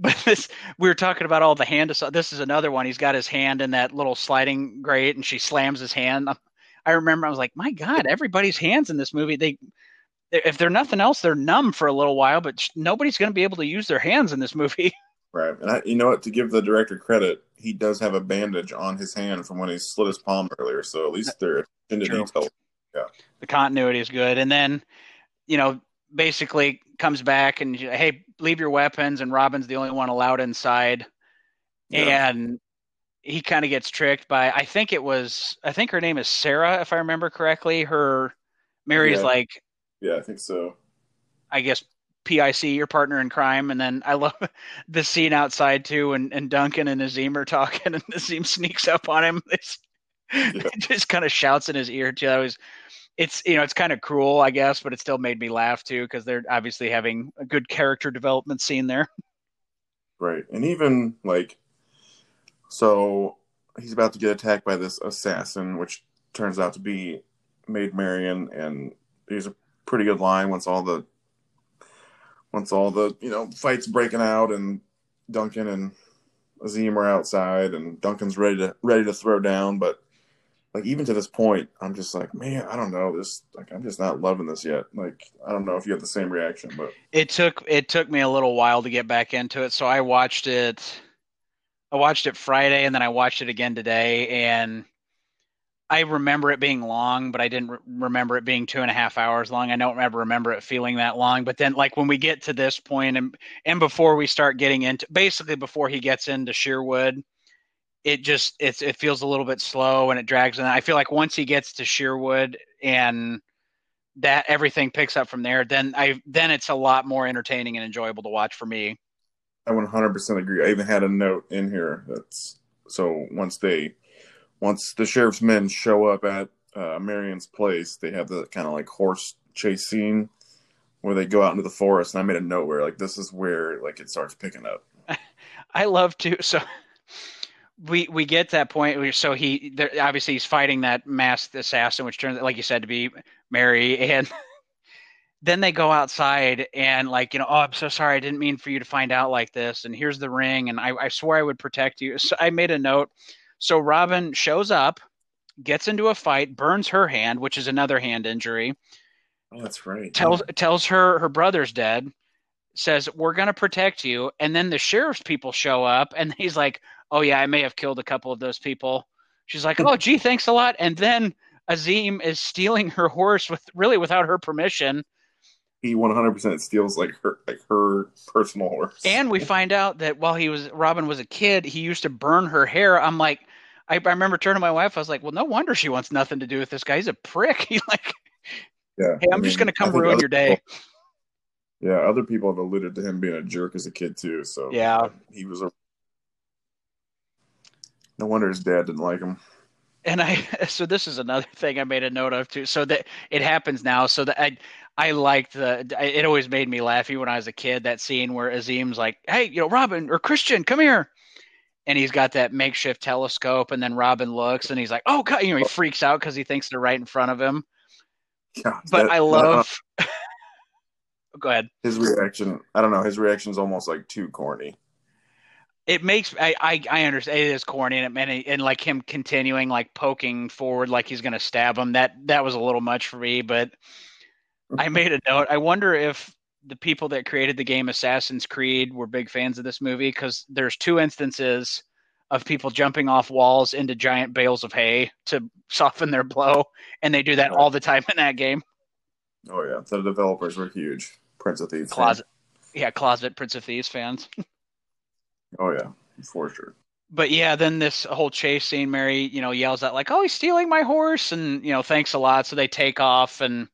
But we were talking about all the hand. This is another one. He's got his hand in that little sliding grate, and she slams his hand. I remember I was like, my God, everybody's hands in this movie. If they're nothing else, they're numb for a little while, but nobody's going to be able to use their hands in this movie. Right, and to give the director credit, he does have a bandage on his hand from when he slit his palm earlier, so at least they're into detail. Yeah, the continuity is good. And then, basically comes back and, hey, leave your weapons, and Robin's the only one allowed inside. Yeah. And he kind of gets tricked by, I think her name is Sarah, if I remember correctly. Her Mary's I think so. I guess PIC, your partner in crime. And then I love the scene outside too. And Duncan and Azeem are talking and Azeem sneaks up on him. It just kind of shouts in his ear too. It's kind of cruel, I guess, but it still made me laugh too. 'Cause they're obviously having a good character development scene there. Right. And even so he's about to get attacked by this assassin, which turns out to be Maid Marian, and he's a pretty good line once all the fights breaking out, and Duncan and Azeem are outside, and Duncan's ready to throw down, but even to this point, I'm just man, I don't know this. I'm just not loving this yet. I don't know if you have the same reaction, but it took me a little while to get back into it. So I watched it Friday, and then I watched it again today, and I remember it being long, but I didn't remember it being 2.5 hours long. I don't ever remember it feeling that long. But then when we get to this point and before we start getting into, basically before he gets into Sherwood, it feels a little bit slow and it drags. And I feel once he gets to Sherwood and that everything picks up from there, then it's a lot more entertaining and enjoyable to watch for me. I 100% agree. I even had a note in here. Once the sheriff's men show up at Marian's place, they have the kind of horse chase scene where they go out into the forest. And I made a note where this is where it starts picking up. I love to. So we get that point where, so obviously he's fighting that masked assassin, which turns out, like you said, to be Mary. And then they go outside and oh, I'm so sorry. I didn't mean for you to find out like this. And here's the ring. And I swore I would protect you. So I made a note. So Robin shows up, gets into a fight, burns her hand, which is another hand injury. Oh, that's right. Tells her brother's dead, says, we're going to protect you. And then the sheriff's people show up, and he's oh, yeah, I may have killed a couple of those people. She's oh, gee, thanks a lot. And then Azeem is stealing her horse without her permission. He 100% steals her personal horse. And we find out that while Robin was a kid, he used to burn her hair. I'm I remember turning to my wife. I was well, no wonder she wants nothing to do with this guy. He's a prick. He's hey, I'm just going to come ruin your day. Yeah, other people have alluded to him being a jerk as a kid too. So yeah, he was a. No wonder his dad didn't like him. And so this is another thing I made a note of too. So that it happens now. So that I liked it always made me laugh even when I was a kid, that scene where Azeem's hey, Robin or Christian, come here. And he's got that makeshift telescope, and then Robin looks and he's oh God, he freaks out because he thinks they're right in front of him. Yeah, but I love, go ahead. His reaction. I don't know. His reaction is almost too corny. It makes I understand it is corny, and him continuing poking forward he's gonna stab him. That was a little much for me, but I made a note. I wonder if the people that created the game Assassin's Creed were big fans of this movie, because there's two instances of people jumping off walls into giant bales of hay to soften their blow, and they do that all the time in that game. Oh yeah, the developers were huge Prince of Thieves closet Prince of Thieves fans. Oh yeah, for sure. But yeah, then this whole chase scene, Mary, yells out oh, he's stealing my horse, and thanks a lot. So they take off, and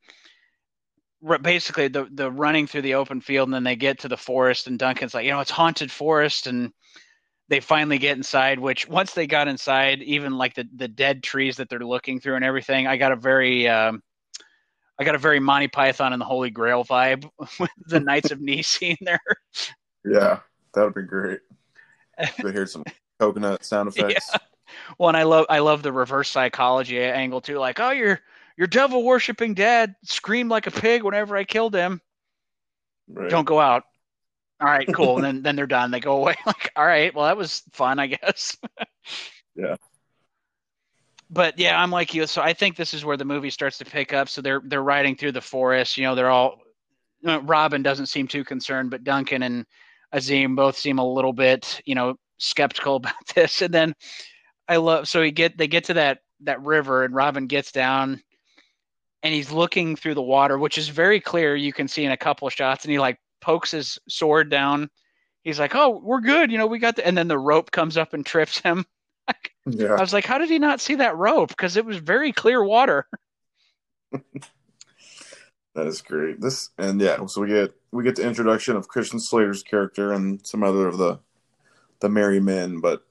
basically the running through the open field, and then they get to the forest, and Duncan's it's haunted forest, and they finally get inside. Which once they got inside, even the dead trees that they're looking through and everything, I got a very Monty Python and the Holy Grail vibe with the Knights of Ni scene there. Yeah, that would be great. But here's some coconut sound effects. Yeah. Well, and I love the reverse psychology angle too. Oh, your devil worshipping dad screamed like a pig whenever I killed him. Right. Don't go out. All right, cool. And then they're done. They go away. All right, well, that was fun, I guess. Yeah. But yeah, I'm like you. So I think this is where the movie starts to pick up. So they're riding through the forest. They're all. Robin doesn't seem too concerned, but Duncan and Azeem both seem a little bit, skeptical about this. And then they get to that river, and Robin gets down and he's looking through the water, which is very clear. You can see in a couple of shots, and he pokes his sword down. He's oh, we're good. We got the, and then the rope comes up and trips him. Yeah. I was like, how did he not see that rope? Because it was very clear water. That is great. This and yeah, so we get the introduction of Christian Slater's character and some other of the merry men. But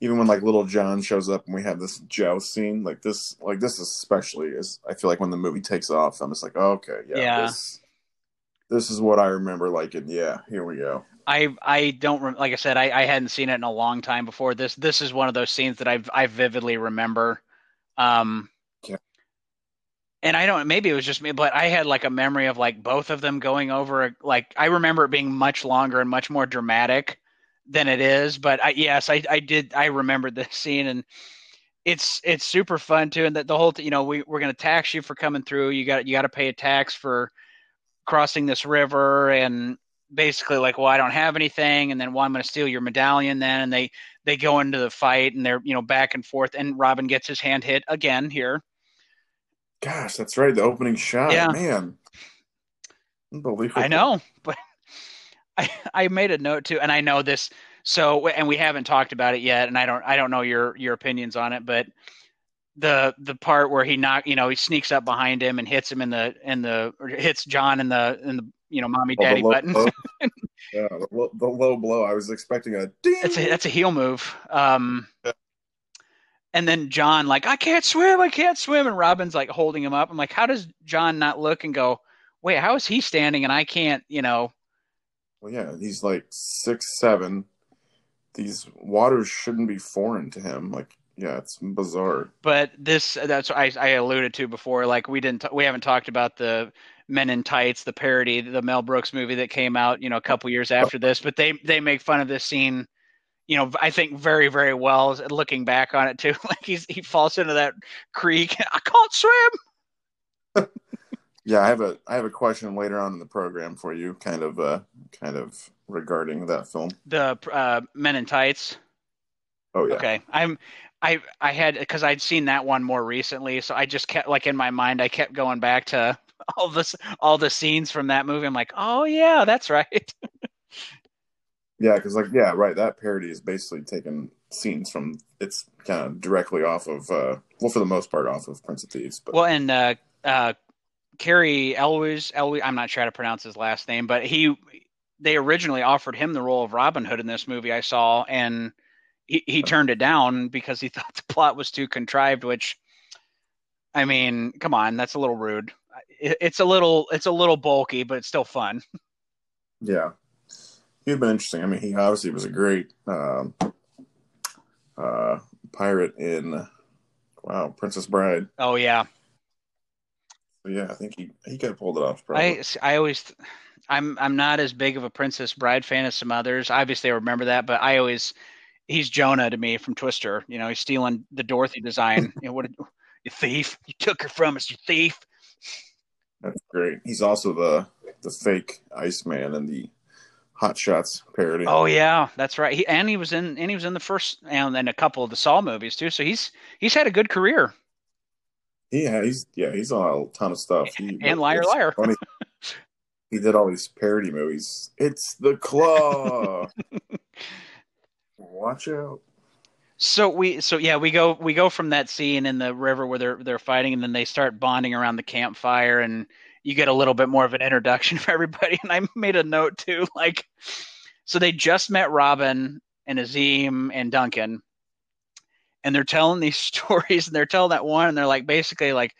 even when like Little John shows up and we have this joust scene, like this especially is, I feel like when the movie takes off, I'm just like, oh, okay, yeah. This is what I remember liking. Yeah, here we go. I don't, like I said, I hadn't seen it in a long time before. This is one of those scenes that I vividly remember. And I don't, maybe it was just me, but I had like a memory of like both of them going over, like I remember it being much longer and much more dramatic than it is. But I remembered this scene, and it's super fun too. And that the whole, we're going to tax you for coming through. You got to pay a tax for crossing this river, and basically like, well, I don't have anything. And then, well, I'm going to steal your medallion then. And they go into the fight, and they're, back and forth, and Robin gets his hand hit again here. Gosh, that's right. The opening shot, yeah. Man. Unbelievable. I know, but I made a note too, and I know this. So, and we haven't talked about it yet, and I don't know your opinions on it, but the part where he he sneaks up behind him and hits him or hits John in the mommy daddy button. Yeah, the low blow. I was expecting a ding. That's a heel move. Yeah. And then John, like, I can't swim. And Robin's, like, holding him up. I'm like, how does John not look and go, wait, how is he standing and I can't, Well, yeah, he's, like, 6'7". These waters shouldn't be foreign to him. Like, yeah, it's bizarre. But that's what I alluded to before. Like, we haven't talked about the Men in Tights, the parody, the Mel Brooks movie that came out, a couple years after this. But they make fun of this scene. I think very, very well looking back on it too. Like he falls into that creek. I can't swim. Yeah, I have a question later on in the program for you, kind of regarding that film, the Men in Tights. Oh yeah. Okay, I had, because I'd seen that one more recently, so I just kept like in my mind I kept going back to all the scenes from that movie. I'm like, oh yeah, that's right. Yeah, because right, that parody is basically taking scenes from, it's kind of directly off of, for the most part, off of Prince of Thieves. But. Well, and Cary Elwes, I'm not sure how to pronounce his last name, but they originally offered him the role of Robin Hood in this movie I saw, and he turned it down because he thought the plot was too contrived, which, I mean, come on, that's a little rude. It's a little bulky, but it's still fun. Yeah. He'd been interesting. I mean, he obviously was a great pirate in Princess Bride. Oh yeah, but yeah. I think he could have pulled it off. Probably. I'm not as big of a Princess Bride fan as some others. Obviously, I remember that, but he's Jonah to me from Twister. He's stealing the Dorothy design. What you thief! You took her from us, you thief. That's great. He's also the fake Iceman and the Hot Shots parody. Oh yeah, that's right. He was in the first and then a couple of the Saw movies too. So he's had a good career. Yeah, he's on a ton of stuff. And Liar. Funny. He did all these parody movies. It's the Claw. Watch out. So we go from that scene in the river where they're fighting, and then they start bonding around the campfire, and you get a little bit more of an introduction for everybody. And I made a note too, like, so they just met Robin and Azeem and Duncan, and they're telling these stories, and they're telling that one, and they're like basically like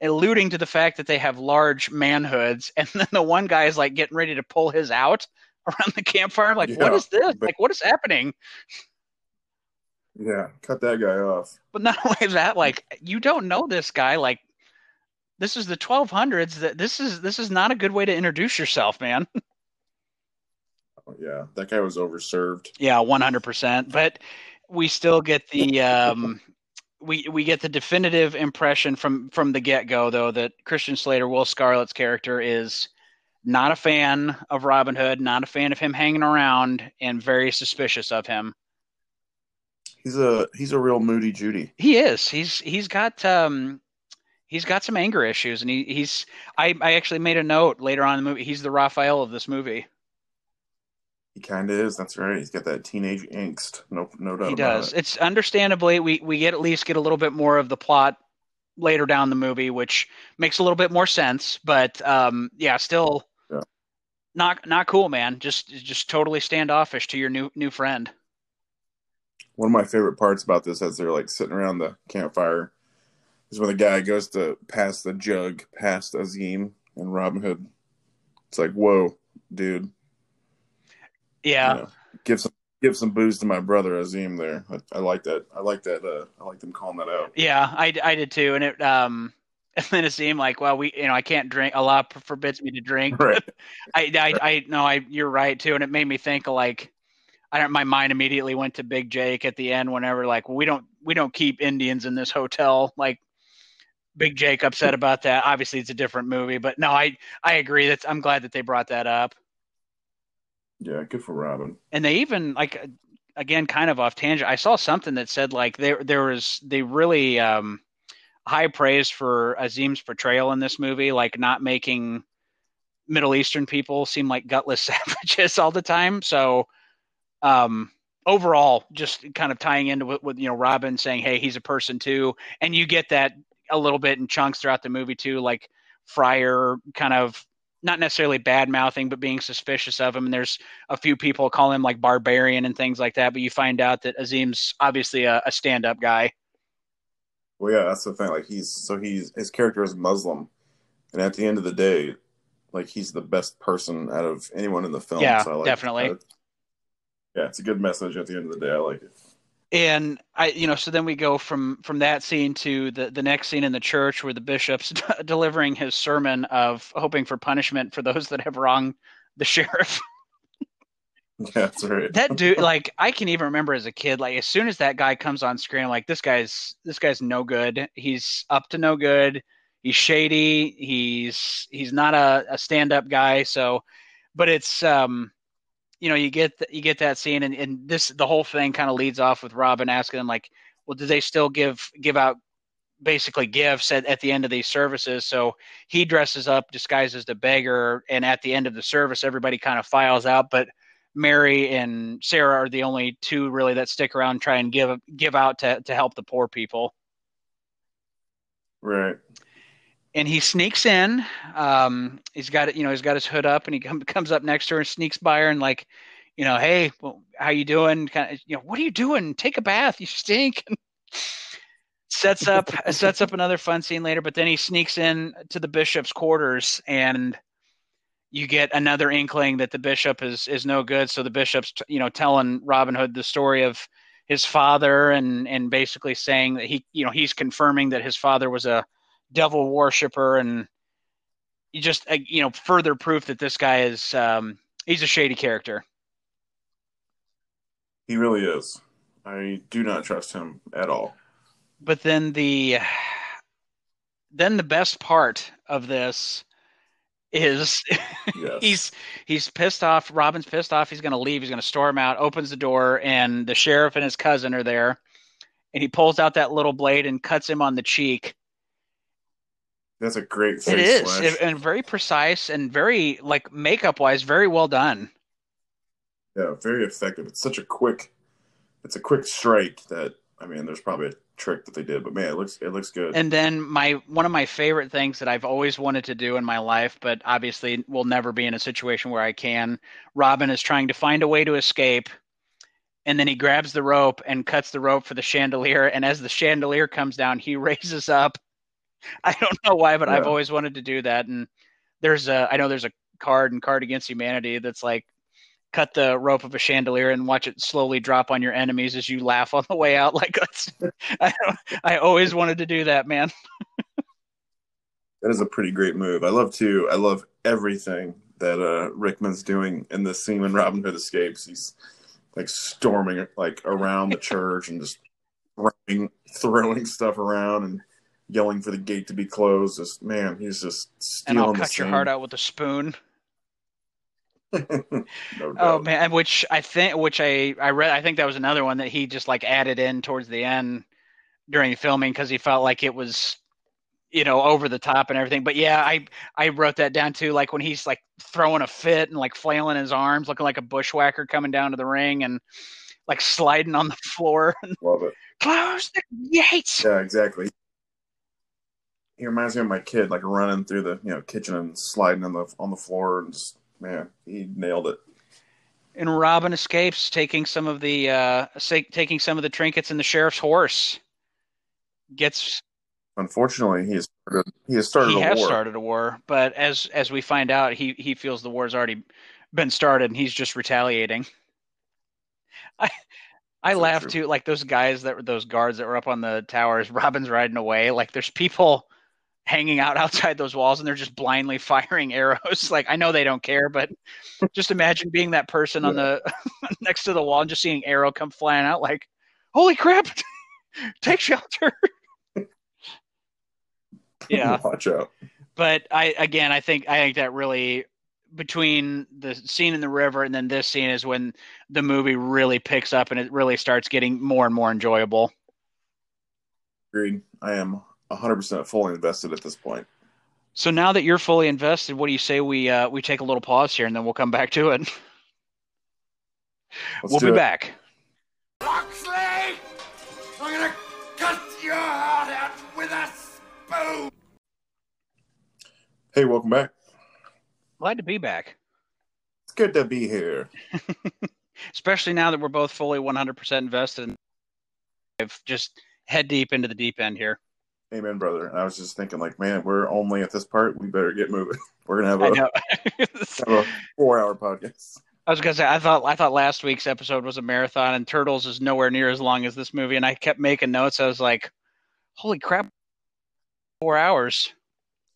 alluding to the fact that they have large manhoods. And then the one guy is like getting ready to pull his out around the campfire. I'm like, what is this? Like, what is happening? Yeah. Cut that guy off. But not only that, like, you don't know this guy, like, this is the 1200s. That this is not a good way to introduce yourself, man. Oh yeah, that guy was overserved. Yeah, 100%. But we still get the we get the definitive impression from the get go though that Christian Slater, Will Scarlett's character, is not a fan of Robin Hood, not a fan of him hanging around, and very suspicious of him. He's a real Moody Judy. He is. He's got some anger issues, and he's I actually made a note later on in the movie. He's the Raphael of this movie. He kind of is. That's right. He's got that teenage angst. No doubt. He does. About it. It's understandably we get a little bit more of the plot later down the movie, which makes a little bit more sense. But still not cool, man. Just totally standoffish to your new friend. One of my favorite parts about this, as they're like sitting around the campfire, is when the guy goes to pass the jug past Azeem and Robin Hood. It's like, whoa, dude. Yeah, you know, give some booze to my brother Azeem there. I like that. I like them calling that out. Yeah, I did too. And it and then Azeem like, well, I can't drink. Allah forbids me to drink. Right. You're right too. And it made me think like, my mind immediately went to Big Jake at the end. Whenever like we don't keep Indians in this hotel. Like Big Jake upset about that. Obviously, it's a different movie, but no, I agree. I'm glad that they brought that up. Yeah, good for Robin. And they even like, again, kind of off tangent. I saw something that said like they really high praise for Azeem's portrayal in this movie, like not making Middle Eastern people seem like gutless savages all the time. So overall, just kind of tying into with Robin saying, hey, he's a person too, and you get that a little bit in chunks throughout the movie too, like Friar kind of. Not necessarily bad mouthing, but being suspicious of him. And there's a few people call him like barbarian and things like that. But you find out that Azeem's obviously a stand up guy. Well, yeah, that's the thing. Like his character is Muslim, and at the end of the day, like he's the best person out of anyone in the film. Yeah, so definitely. It's a good message. At the end of the day, I like it. And so then we go from that scene to the next scene in the church where the bishop's delivering his sermon of hoping for punishment for those that have wronged the sheriff. Yeah, that's right. That dude, like, I can even remember as a kid, like, as soon as that guy comes on screen, I'm like, this guy's no good. He's up to no good. He's shady. He's not a stand-up guy. So, but it's you get that scene and this, the whole thing kind of leads off with Robin asking them like, well, do they still give out basically gifts at the end of these services? So he dresses up, disguised as the beggar. And at the end of the service, everybody kind of files out, but Mary and Sarah are the only two really that stick around and try and give out to help the poor people. Right. And he sneaks in. He's got his hood up, and he comes up next to her and sneaks by her and like, hey, well, how you doing? Kind of, what are you doing? Take a bath. You stink. And sets up another fun scene later. But then he sneaks in to the bishop's quarters, and you get another inkling that the bishop is no good. So the bishop's telling Robin Hood the story of his father, and basically saying that he he's confirming that his father was a devil worshiper, and you just further proof that this guy is he's a shady character. He really is. I do not trust him at all. But then the best part of this is yes. he's pissed off. Robin's pissed off. He's going to leave. He's going to storm out. Opens the door, and the sheriff and his cousin are there, and he pulls out that little blade and cuts him on the cheek. That's a great face. It is, and very precise, and very, like, makeup-wise, very well done. Yeah, very effective. It's such a quick, strike that, I mean, there's probably a trick that they did, but man, it looks good. And then one of my favorite things that I've always wanted to do in my life, but obviously will never be in a situation where I can. Robin is trying to find a way to escape, and then he grabs the rope and cuts the rope for the chandelier, and as the chandelier comes down, he raises up. I don't know why, but yeah. I've always wanted to do that. And there's a card in Card Against Humanity that's like, cut the rope of a chandelier and watch it slowly drop on your enemies as you laugh on the way out. Like, I always wanted to do that, man. That is a pretty great move. I love everything that Rickman's doing in this scene when Robin Hood escapes. He's like storming like around the church and just throwing stuff around and yelling for the gate to be closed. Just, man, he's just stealing. And I'll cut your heart out with a spoon. No doubt. Oh man, which I read. I think that was another one that he just like added in towards the end during filming because he felt like it was you know, over the top and everything. But yeah, I wrote that down too. Like when he's like throwing a fit and like flailing his arms, looking like a bushwhacker coming down to the ring and like sliding on the floor. Love it. Close the gates. Yeah, exactly. He reminds me of my kid, like running through the, you know, kitchen and sliding on the floor, and just, man, he nailed it. And Robin escapes, taking some of the trinkets in the sheriff's horse. Unfortunately, he has started a war, but as we find out, he feels the war's already been started, and he's just retaliating. I laugh too, like those guards that were up on the towers. Robin's riding away, like there's people hanging out outside those walls, and they're just blindly firing arrows. Like I know they don't care, but just imagine being that person on the next to the wall and just seeing arrow come flying out. Like, holy crap! Take shelter. Yeah, watch out. But I think that really, between the scene in the river and then this scene, is when the movie really picks up and it really starts getting more and more enjoyable. Agreed. I am 100% fully invested at this point. So now that you're fully invested, what do you say we take a little pause here and then we'll come back to it? We'll be back. Loxley, I'm gonna cut your heart out with a spoon. Hey, welcome back. Glad to be back. It's good to be here. Especially now that we're both fully 100% invested. I've just head deep into the deep end here. Amen, brother. And I was just thinking, like, man, we're only at this part. We better get moving. We're going to have a 4-hour podcast. I was going to say, I thought last week's episode was a marathon, and Turtles is nowhere near as long as this movie. And I kept making notes. I was like, holy crap, 4 hours.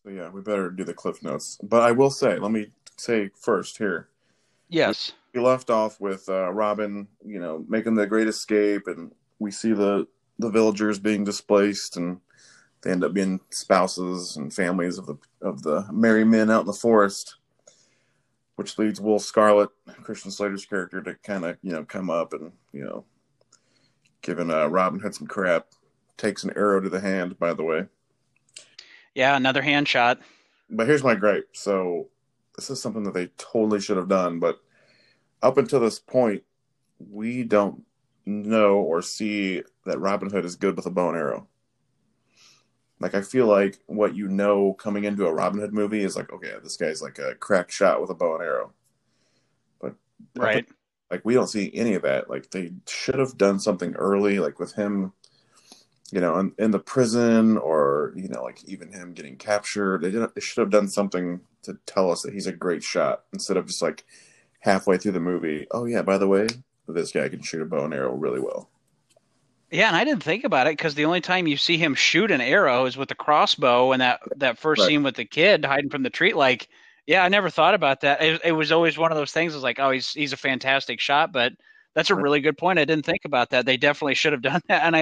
So yeah, we better do the cliff notes. But I will say, let me say first here. Yes. We left off with Robin, you know, making the great escape, and we see the villagers being displaced, and they end up being spouses and families of the merry men out in the forest, which leads Will Scarlet, Christian Slater's character, to kind of, you know, come up and, you know, giving Robin Hood some crap. Takes an arrow to the hand, by the way. Yeah, another hand shot. But here's my gripe. So this is something that they totally should have done. But up until this point, we don't know or see that Robin Hood is good with a bow and arrow. Like, I feel like what you know coming into a Robin Hood movie is like, okay, this guy's like a crack shot with a bow and arrow. But right. Like, we don't see any of that. Like, they should have done something early, like with him, you know, in the prison, or, you know, like even him getting captured. They should have done something to tell us that he's a great shot, instead of just like halfway through the movie, oh yeah, by the way, this guy can shoot a bow and arrow really well. Yeah, and I didn't think about it, because the only time you see him shoot an arrow is with the crossbow, and that first scene with the kid hiding from the tree. Like, yeah, I never thought about that. It was always one of those things. Is like, oh, he's a fantastic shot, but that's a really good point. I didn't think about that. They definitely should have done that. And I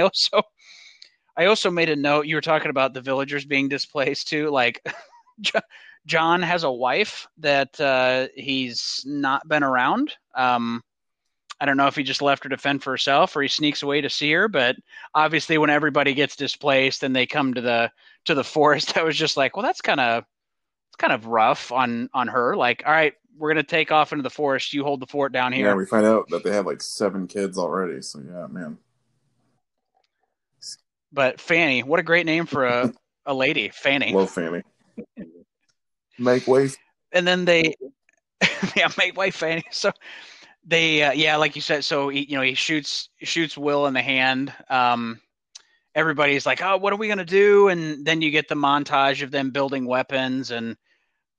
also made a note. You were talking about the villagers being displaced too. Like, John has a wife that he's not been around. I don't know if he just left her to fend for herself, or he sneaks away to see her. But obviously, when everybody gets displaced and they come to the forest, I was just like, well, that's kind of rough on her. Like, all right, we're gonna take off into the forest. You hold the fort down here. Yeah, we find out that they have like 7 kids already. So yeah, man. But Fanny, what a great name for a lady, Fanny. Love Fanny. Make way. And then they, yeah, make way, Fanny. So they, yeah, like you said. So he, you know, he shoots Will in the hand. Everybody's like, "Oh, what are we gonna do?" And then you get the montage of them building weapons. And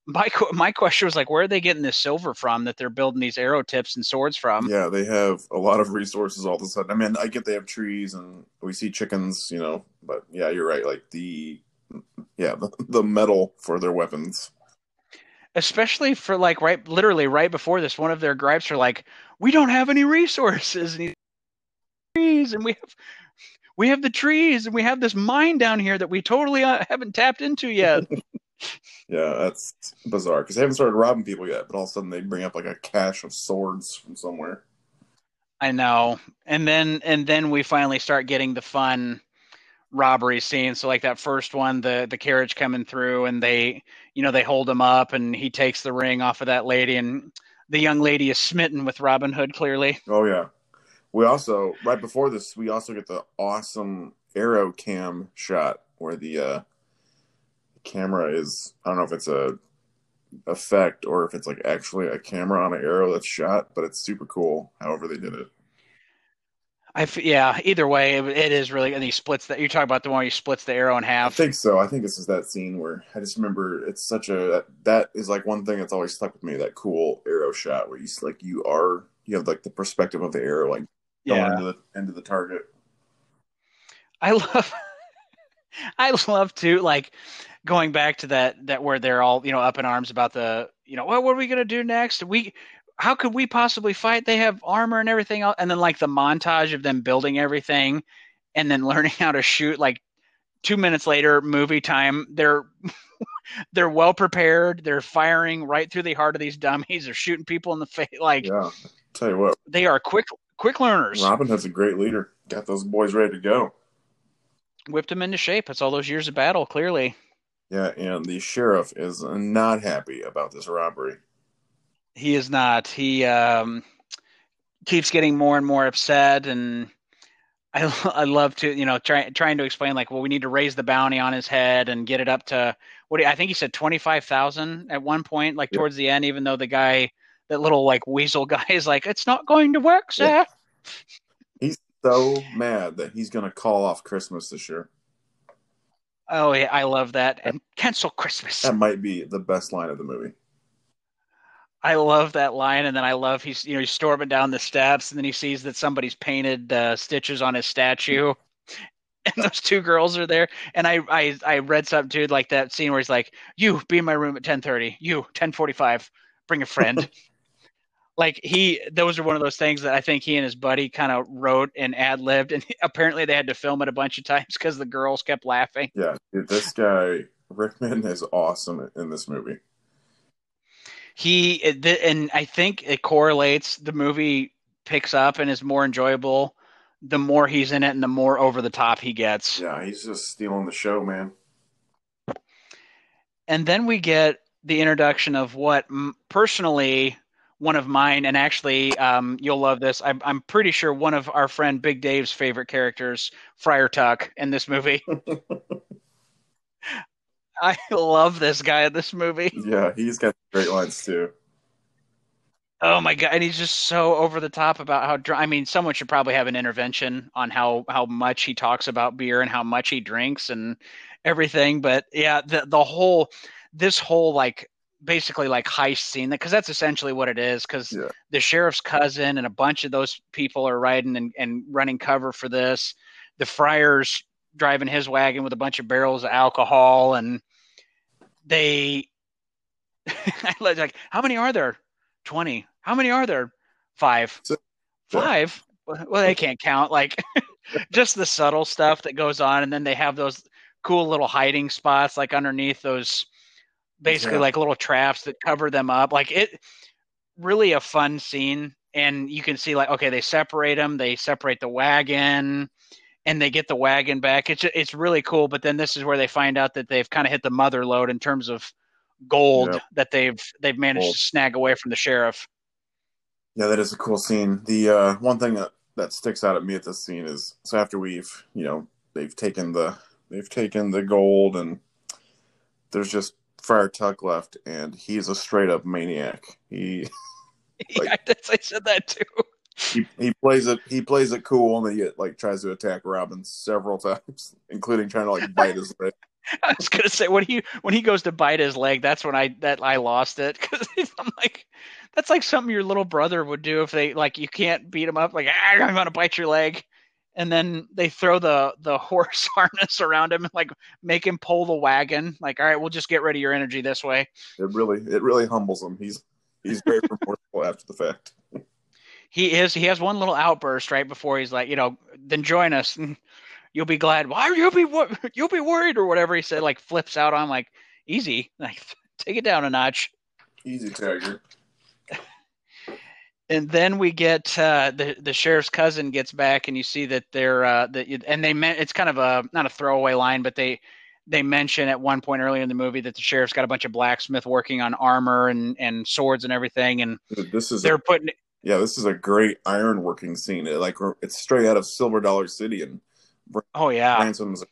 my question was like, where are they getting this silver from that they're building these arrow tips and swords from? Yeah, they have a lot of resources all of a sudden. I mean, I get they have trees and we see chickens, you know, but yeah, you're right. Like the metal for their weapons. Especially for like literally right before this, one of their gripes are like, we don't have any resources, and trees, and we have the trees, and we have this mine down here that we totally haven't tapped into yet. Yeah, that's bizarre, because they haven't started robbing people yet, but all of a sudden they bring up like a cache of swords from somewhere. I know. And then we finally start getting the fun robbery scene. So like that first one, the carriage coming through and they hold him up and he takes the ring off of that lady, and the young lady is smitten with Robin Hood, clearly. Oh yeah. We also, right before this, we also get the awesome aero cam shot where the camera is, I don't know if it's a effect or if it's like actually a camera on an arrow that's shot, but it's super cool however they did it. Yeah, either way, it is really, and he splits that. You're talking about the one where he splits the arrow in half. I think so. I think this is that scene where I just remember it's such a, that is like one thing that's always stuck with me, that cool arrow shot where you have like the perspective of the arrow, like going into the target. I love to, like, going back to that where they're all, up in arms about the, what are we going to do next? How could we possibly fight? They have armor and everything else. And then like the montage of them building everything and then learning how to shoot, like 2 minutes later, movie time. They're well prepared. They're firing right through the heart of these dummies. They're shooting people in the face. Like, yeah, tell you what, they are quick learners. Robin has a great leader. Got those boys ready to go. Whipped them into shape. It's all those years of battle, clearly. Yeah. And the sheriff is not happy about this robbery. He is not. He keeps getting more and more upset, and I love to, trying to explain, like, well, we need to raise the bounty on his head and get it up to I think he said 25,000 at one point, like towards the end, even though the guy, that little like weasel guy, is like, it's not going to work, sir. Yeah. He's so mad that he's going to call off Christmas this year. Oh yeah, I love that. And cancel Christmas. That might be the best line of the movie. I love that line, and then I love he's storming down the steps, and then he sees that somebody's painted stitches on his statue, and those two girls are there. And I read something, dude, like that scene where he's like, "You be in my room at 10:30. You 10:45. Bring a friend." Like those are one of those things that I think he and his buddy kind of wrote and ad libbed, and apparently they had to film it a bunch of times because the girls kept laughing. Yeah, dude, this guy Rickman is awesome in this movie. And I think it correlates, the movie picks up and is more enjoyable the more he's in it and the more over the top he gets. Yeah, he's just stealing the show, man. And then we get the introduction of what, personally, one of mine, and actually you'll love this, I'm pretty sure one of our friend Big Dave's favorite characters, Friar Tuck, in this movie. I love this guy in this movie. Yeah, he's got great lines too. Oh my God. And he's just so over the top about how someone should probably have an intervention on how much he talks about beer and how much he drinks and everything. But yeah, this whole like basically like heist scene, because that's essentially what it is. Because the sheriff's cousin and a bunch of those people are riding and running cover for this. The friars driving his wagon with a bunch of barrels of alcohol, and they like, how many are there? 20. How many are there? 5. Five? Well, they can't count. Like, just the subtle stuff that goes on. And then they have those cool little hiding spots, like underneath those basically like little traps that cover them up. Like, it really a fun scene. And you can see like, okay, they separate them. They separate the wagon, and they get the wagon back. It's really cool. But then this is where they find out that they've kind of hit the mother lode in terms of gold that they've managed to snag away from the sheriff. Yeah, that is a cool scene. The one thing that sticks out at me at this scene is, so after we've, they've taken the gold, and there's just Friar Tuck left, and he's a straight up maniac. He I said that too. He plays it cool, and then he tries to attack Robin several times, including trying to bite his leg. I was gonna say, when he goes to bite his leg, that's when I lost it, because I'm like, that's like something your little brother would do if they you can't beat him up, like, I'm gonna bite your leg, and then they throw the horse harness around him and make him pull the wagon. Like, all right, we'll just get rid of your energy this way. It really humbles him. He's very remorseful after the fact. He has one little outburst right before he's like, then join us and you'll be glad. Why you'll be worried or whatever he said, flips out on easy, take it down a notch. Easy, Tiger. And then we get the sheriff's cousin gets back, and you see that they're it's kind of a not a throwaway line, but they mention at one point earlier in the movie that the sheriff's got a bunch of blacksmith working on armor and swords and everything, and this is a great iron working scene. It's straight out of Silver Dollar City, and Ransom's.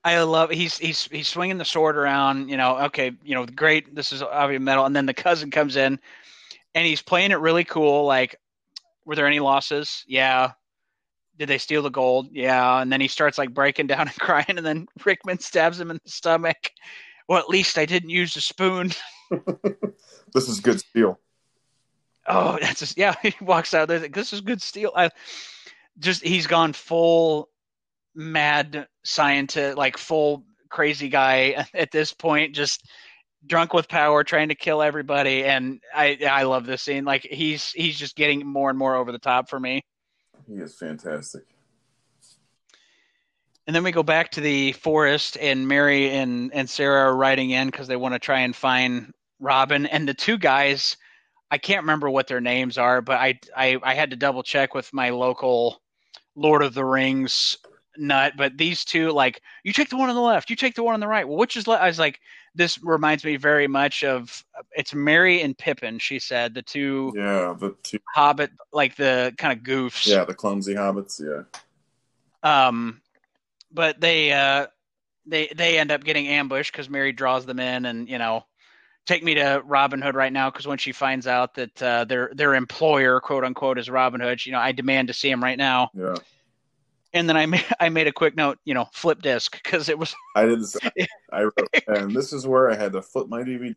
I love he's swinging the sword around, great, this is obviously metal, and then the cousin comes in and he's playing it really cool, like, were there any losses? Yeah. Did they steal the gold? Yeah. And then he starts like breaking down and crying, and then Rickman stabs him in the stomach. Well, at least I didn't use a spoon. This is good steel. Oh, he walks out there like, this is good steel. He's gone full mad scientist, like full crazy guy at this point, just drunk with power, trying to kill everybody. And I love this scene. Like he's just getting more and more over the top for me. He is fantastic. And then we go back to the forest, and Mary and Sarah are riding in because they want to try and find Robin. And the two guys, I can't remember what their names are, but I had to double check with my local Lord of the Rings nut, but these two, like, you take the one on the left, you take the one on the right. Well, which is I was like, this reminds me very much of, it's Mary and Pippin, she said, the two hobbit, like the kind of goofs. Yeah, the clumsy hobbits, yeah. But they end up getting ambushed because Mary draws them in, and take me to Robin Hood right now, because when she finds out that their employer, quote unquote, is Robin Hood, I demand to see him right now. Yeah. And then I made a quick note, flip disc, because it was. I wrote, and this is where I had to flip my DVD.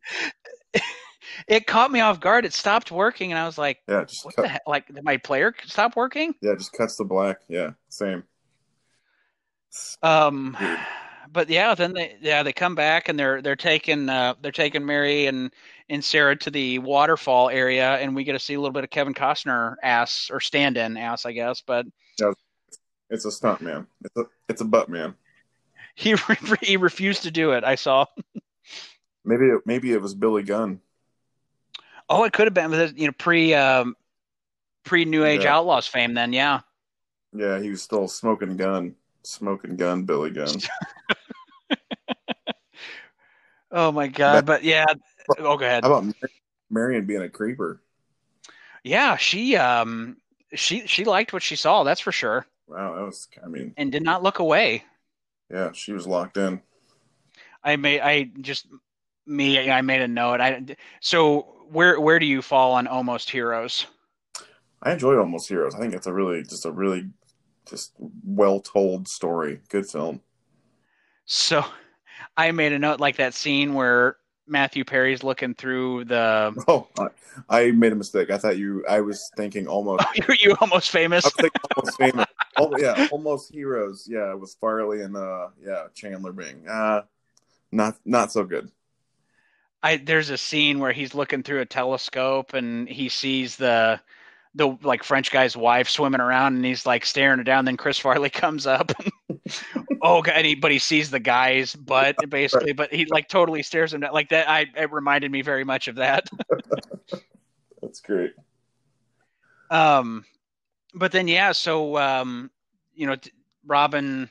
It caught me off guard. It stopped working, and I was like, "Yeah, just what the heck? Like, did my player stop working?" Yeah, just cuts to black. Yeah, same. Dude. But yeah, then they come back, and they're taking Mary and Sarah to the waterfall area, and we get to see a little bit of Kevin Costner ass, or stand-in ass, I guess, but. Yeah. It's a stunt, man. It's a butt, man. He refused to do it, I saw. Maybe it was Billy Gunn. Oh, it could have been, pre New Age Outlaws fame then, yeah. Yeah, he was still smoking gun, Billy Gunn. Oh my God! But yeah, go ahead. How about Marion being a creeper? Yeah, she liked what she saw. That's for sure. Wow, that was, and did not look away. Yeah, she was locked in. I made a note. So where do you fall on Almost Heroes? I enjoy Almost Heroes. I think it's a really well-told story. Good film. So I made a note, like that scene where Matthew Perry's looking through the. Oh, I made a mistake. I was thinking Almost. Oh, were you Almost Famous? I was thinking Almost Famous. Oh yeah, Almost Heroes. Yeah, with Farley and Chandler Bing. Not so good. There's a scene where he's looking through a telescope and he sees the like French guy's wife swimming around, and he's like staring her down. Then Chris Farley comes up. But he sees the guy's butt basically, but he like totally stares him down like that. It reminded me very much of that. That's great. But then, yeah, so, Robin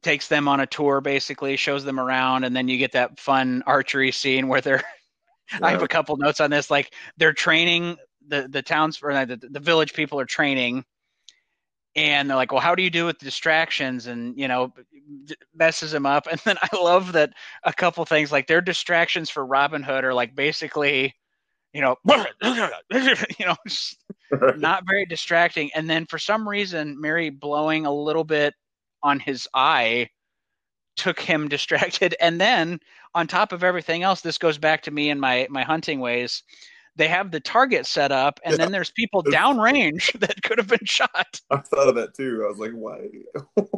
takes them on a tour, basically, shows them around, and then you get that fun archery scene where they're – I have a couple notes on this. Like, they're training the village people are training, and they're like, well, how do you do with distractions? And, messes them up. And then I love that a couple things, like their distractions for Robin Hood are, like, basically – not very distracting. And then for some reason, Mary blowing a little bit on his eye took him distracted. And then on top of everything else, this goes back to me and my hunting ways. They have the target set up, and then there's people downrange that could have been shot. I thought of that too. I was like, why?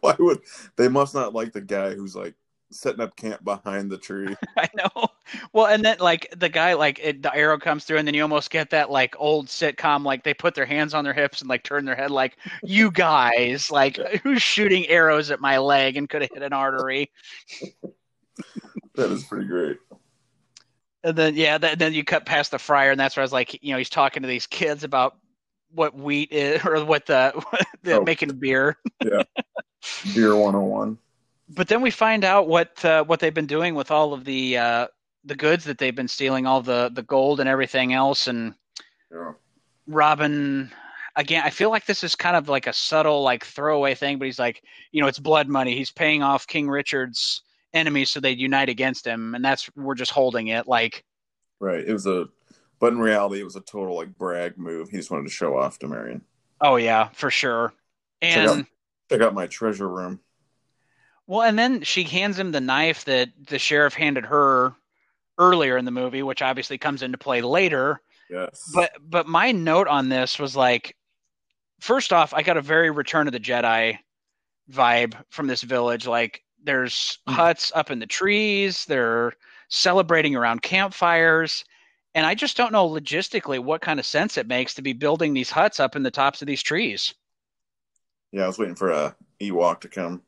Why would they must not like the guy who's like setting up camp behind the tree? I know. Well, and then like the guy, like the arrow comes through, and then you almost get that like old sitcom, like they put their hands on their hips and like turn their head, like, you guys, like, who's shooting arrows at my leg and could have hit an artery? That is pretty great. And then, yeah, then you cut past the friar, and that's where I was like, you know, he's talking to these kids about what wheat is, or what making beer. Yeah. Beer 101. But then we find out what they've been doing with all of the goods that they've been stealing, all the gold and everything else. And yeah. Robin, again, I feel like this is kind of like a subtle, like, throwaway thing, but he's like, you know, it's blood money. He's paying off King Richard's enemies so they'd unite against him, and that's, we're just holding it, like, right. It was but in reality, it was a total, like, brag move. He just wanted to show off to Marion. Oh yeah, for sure. And check out my treasure room. Well, and then she hands him the knife that the sheriff handed her earlier in the movie, which obviously comes into play later. Yes. But my note on this was like, first off, I got a very Return of the Jedi vibe from this village. Like, there's huts up in the trees. They're celebrating around campfires. And I just don't know logistically what kind of sense it makes to be building these huts up in the tops of these trees. Yeah, I was waiting for a Ewok to come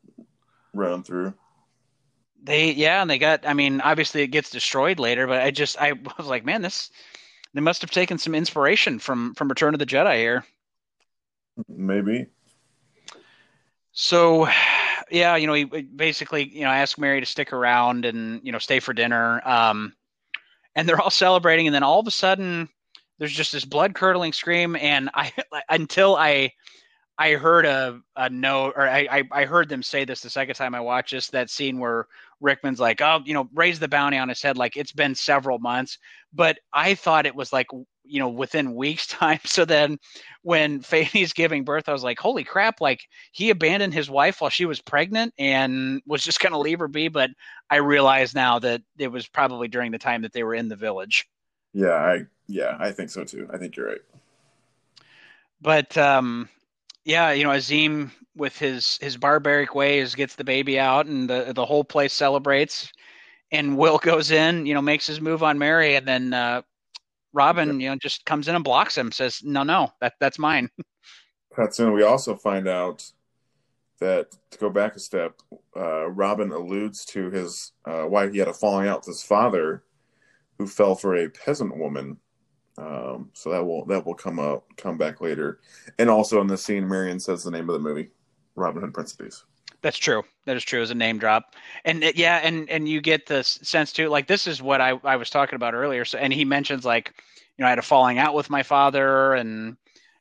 running through. Obviously it gets destroyed later, but I was like, man, they must have taken some inspiration from Return of the Jedi here. Maybe. So... yeah, you know, he basically, you know, asked Mary to stick around and, you know, stay for dinner. And they're all celebrating, and then all of a sudden there's just this blood-curdling scream, and I heard a note, or I heard them say this the second time I watched this, that scene where Rickman's like, oh, you know, raise the bounty on his head, like, it's been several months. But I thought it was like, you know, within weeks time. So then when Fanny's giving birth, I was like, holy crap, like, he abandoned his wife while she was pregnant and was just going to leave her be. But I realize now that it was probably during the time that they were in the village. Yeah, I think so too. I think you're right. But, yeah, you know, Azeem with his barbaric ways gets the baby out, and the whole place celebrates, and Will goes in, you know, makes his move on Mary, and then Robin, you know, just comes in and blocks him, says, no, that's mine. That's when we also find out that, to go back a step, Robin alludes to his why he had a falling out with his father, who fell for a peasant woman. So that will come back later. And also in the scene, Marion says the name of the movie, Robin Hood, Prince of Thieves. That's true. That is true. As a name drop. And and you get the sense too, like, this is what I was talking about earlier. So, and he mentions, like, you know, I had a falling out with my father and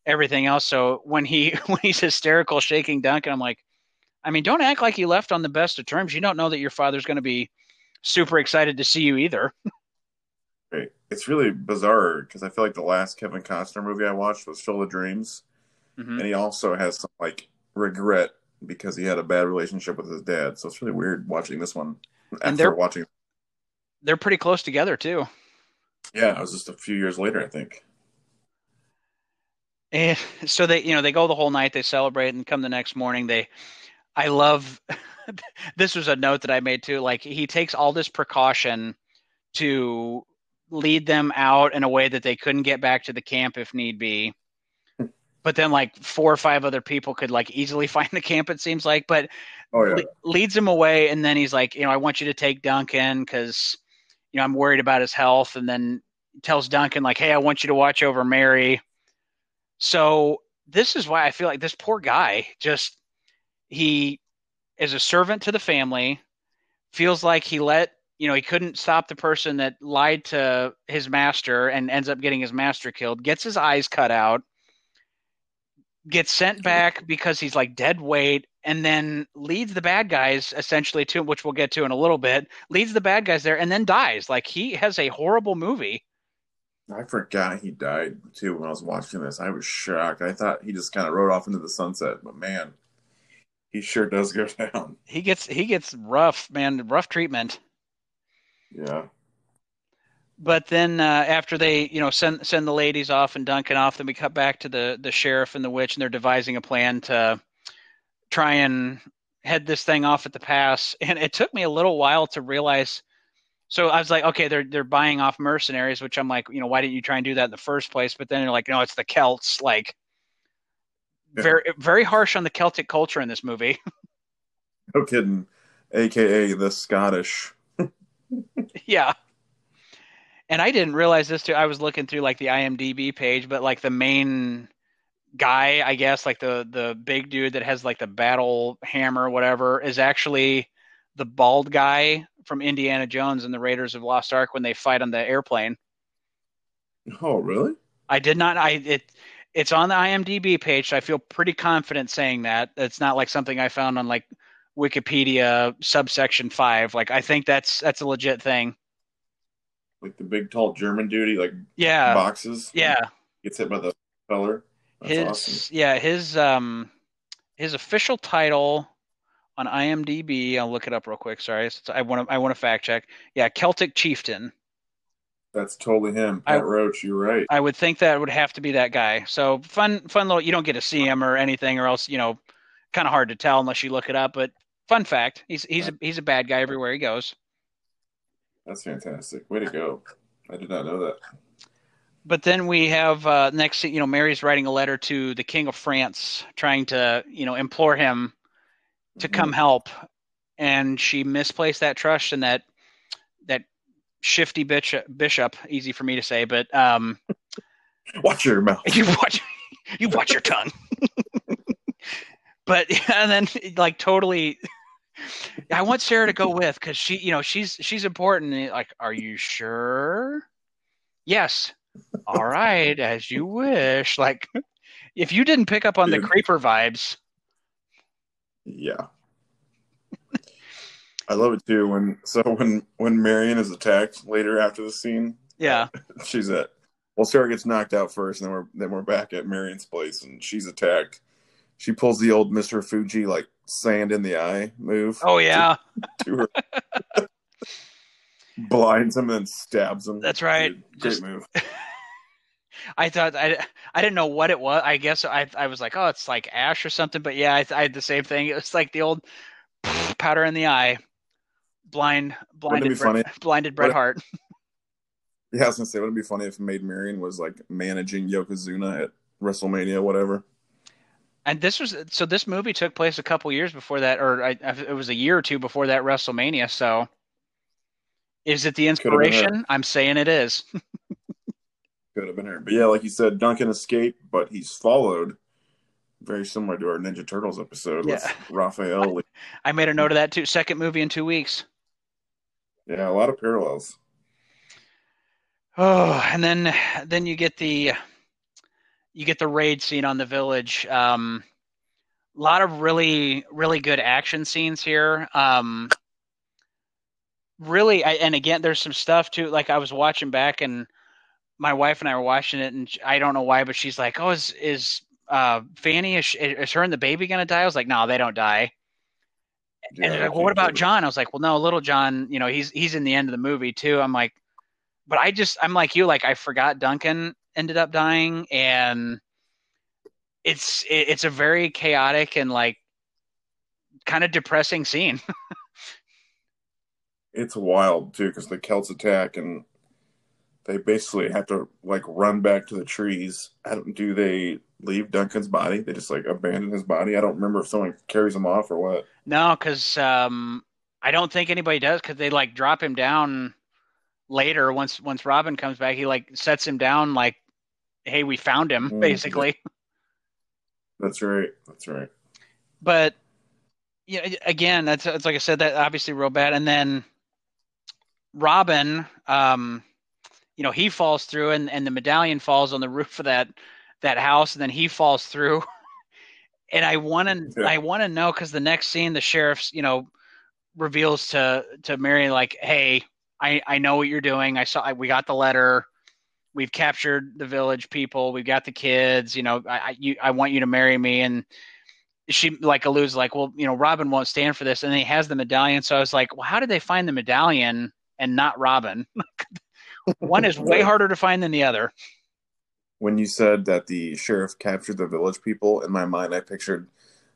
everything else. So when he's hysterical shaking Duncan, I'm like, I mean, don't act like you left on the best of terms. You don't know that your father's going to be super excited to see you either. It's really bizarre because I feel like the last Kevin Costner movie I watched was Field of Dreams. Mm-hmm. And he also has some, like, regret because he had a bad relationship with his dad. So it's really weird watching this one after watching. They're pretty close together too. Yeah, it was just a few years later, I think. And so they go the whole night, they celebrate, and come the next morning. I love this was a note that I made too. Like, he takes all this precaution to lead them out in a way that they couldn't get back to the camp if need be. But then, like, 4 or 5 other people could, like, easily find the camp, it seems like. But leads him away, and then he's like, you know, I want you to take Duncan because, you know, I'm worried about his health. And then tells Duncan, like, hey, I want you to watch over Mary. So this is why I feel like this poor guy he is a servant to the family, feels like he couldn't stop the person that lied to his master and ends up getting his master killed, gets his eyes cut out, gets sent back because he's, like, dead weight, and then leads the bad guys essentially to, which we'll get to in a little bit, leads the bad guys there and then dies. Like, he has a horrible movie. I forgot he died too when I was watching this. I was shocked. I thought he just kind of rode off into the sunset, but man, he sure does go down. He gets rough, man, rough treatment. Yeah. But then after they, you know, send the ladies off and Duncan off, then we cut back to the sheriff and the witch, and they're devising a plan to try and head this thing off at the pass. And it took me a little while to realize. So I was like, okay, they're buying off mercenaries, which I'm like, you know, why didn't you try and do that in the first place? But then you're like, no, it's the Celts. Like, very, very harsh on the Celtic culture in this movie. No kidding. AKA the Scottish. Yeah. And I didn't realize this too. I was looking through like the IMDb page, but like the main guy, I guess, like the big dude that has like the battle hammer or whatever, is actually the bald guy from Indiana Jones and the Raiders of Lost Ark when they fight on the airplane. Oh, really? I did not. It's on the IMDb page. So I feel pretty confident saying that. It's not like something I found on like Wikipedia subsection 5. Like I think that's a legit thing. Like the big tall German dude, like boxes. Yeah. Gets hit by the feller. Awesome. Yeah, his official title on IMDb. I'll look it up real quick. Sorry, I want to fact check. Yeah, Celtic Chieftain. That's totally him, Pat Roach. You're right. I would think that would have to be that guy. So fun little. You don't get to see him or anything, or else kind of hard to tell unless you look it up. But fun fact, he's a bad guy everywhere he goes. That's fantastic. Way to go! I did not know that. But then we have next, Mary's writing a letter to the King of France, trying to implore him to come help, and she misplaced that trust in that shifty bitch bishop. Easy for me to say, but watch your mouth. You watch your tongue. But and then like totally, I want Sarah to go with because she, she's important. And, like, are you sure? Yes. All right, as you wish. Like, if you didn't pick up on the creeper vibes. Yeah. I love it too when Marion is attacked later after the scene. Yeah. She's at Sarah gets knocked out first, and then we're back at Marion's place and she's attacked. She pulls the old Mr. Fuji like sand in the eye move. Oh yeah. To her. Blinds him and then stabs him. That's right. Dude, great move. I thought I didn't know what it was. I guess I was like, oh, it's like ash or something. But yeah, I had the same thing. It was like the old powder in the eye, blinded Bret Hart. Yeah, I was gonna say, wouldn't it be funny if Maid Marian was like managing Yokozuna at WrestleMania, whatever? And this movie took place a couple years before that, or it was a year or two before that WrestleMania. So, is it the inspiration? I'm saying it is. Could have been her. But yeah, like you said, Duncan escaped, but he's followed. Very similar to our Ninja Turtles episode with Raphael. I made a note of that too. Second movie in 2 weeks. Yeah, a lot of parallels. Oh, and then you get the raid scene on the village. A lot of really, really good action scenes here. Really, and again, there's some stuff too. Like I was watching back and my wife and I were watching it, and I don't know why, but she's like, "Oh, is Fanny? Is her and the baby gonna die?" I was like, "No, they don't die." Yeah, and they're like, "Well, what about John?" I was like, "Well, no, Little John. He's in the end of the movie too." I'm like, "But I'm like you, like I forgot Duncan ended up dying, and it's a very chaotic and like kind of depressing scene." It's wild too because the Celts attack and. They basically have to like run back to the trees. Do they leave Duncan's body? They just like abandon his body. I don't remember if someone carries him off or what. No, because I don't think anybody does. Because they like drop him down later. Once Robin comes back, he like sets him down. Like, hey, we found him, basically. That's right. But again, that's like I said, that obviously real bad. And then Robin, he falls through and the medallion falls on the roof of that house. And then he falls through and I want to know, cause the next scene, the sheriff's, reveals to Mary, like, "Hey, I know what you're doing. We got the letter. We've captured the village people. We've got the kids, I want you to marry me." And she like alludes like, well, Robin won't stand for this. And he has the medallion. So I was like, well, how did they find the medallion and not Robin? One is way harder to find than the other. When you said that the sheriff captured the village people, in my mind, I pictured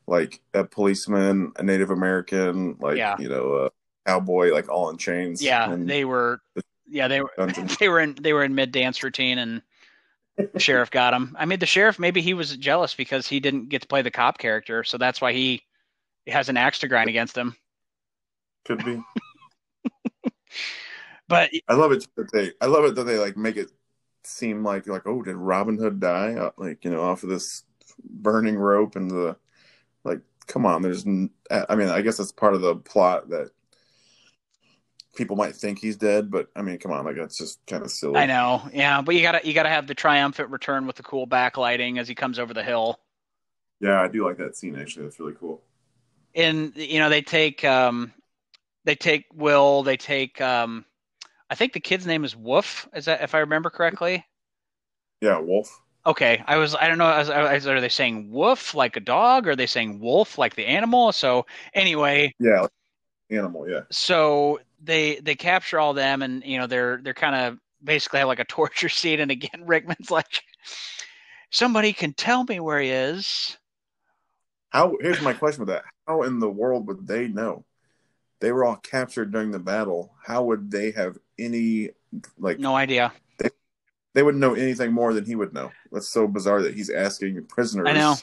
like a policeman, a Native American, like a cowboy, like all in chains. Yeah, they were in mid dance routine, and the sheriff got him. I mean, the sheriff, maybe he was jealous because he didn't get to play the cop character, so that's why he has an axe to grind against him. Could be. But I love it that they like make it seem like oh, did Robin Hood die? Like, you know, off of this burning rope and the like. Come on, there's. I mean, I guess that's part of the plot that people might think he's dead, but I mean, come on, like that's just kind of silly. I know, yeah, but you gotta have the triumphant return with the cool backlighting as he comes over the hill. Yeah, I do like that scene actually. That's really cool. And you know, they take Will. They take. I think the kid's name is Wolf. Is that, if I remember correctly? Yeah, Wolf. Okay, I don't know. Are they saying Wolf like a dog? Or are they saying Wolf like the animal? So anyway. Yeah, animal. Yeah. So they capture all them, and you know they're kind of basically have like a torture scene. And again, Rickman's like, somebody can tell me where he is. How? Here's my question with that. How in the world would they know? They were all captured during the battle. How would they have any, like... No idea. They wouldn't know anything more than he would know. That's so bizarre that he's asking prisoners... I know.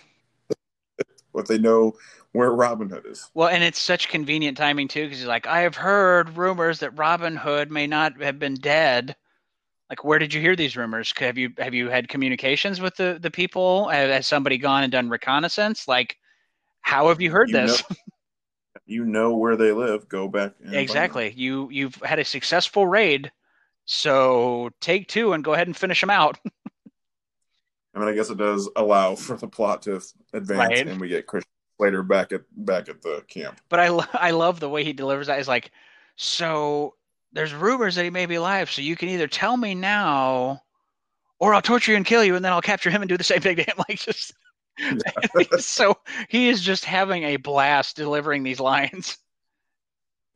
...what they know where Robin Hood is. Well, and it's such convenient timing, too, because he's like, I have heard rumors that Robin Hood may not have been dead. Like, where did you hear these rumors? Have you had communications with the people? Has somebody gone and done reconnaissance? Like, how have you heard this? You know where they live. Go back. And exactly. You've had a successful raid, so take two and go ahead and finish them out. I mean, I guess it does allow for the plot to advance, right? And we get Christian Slater back at the camp. But I love the way he delivers that. He's like, so there's rumors that he may be alive, so you can either tell me now, or I'll torture you and kill you, and then I'll capture him and do the same thing to him. Like, just... So he is just having a blast delivering these lines.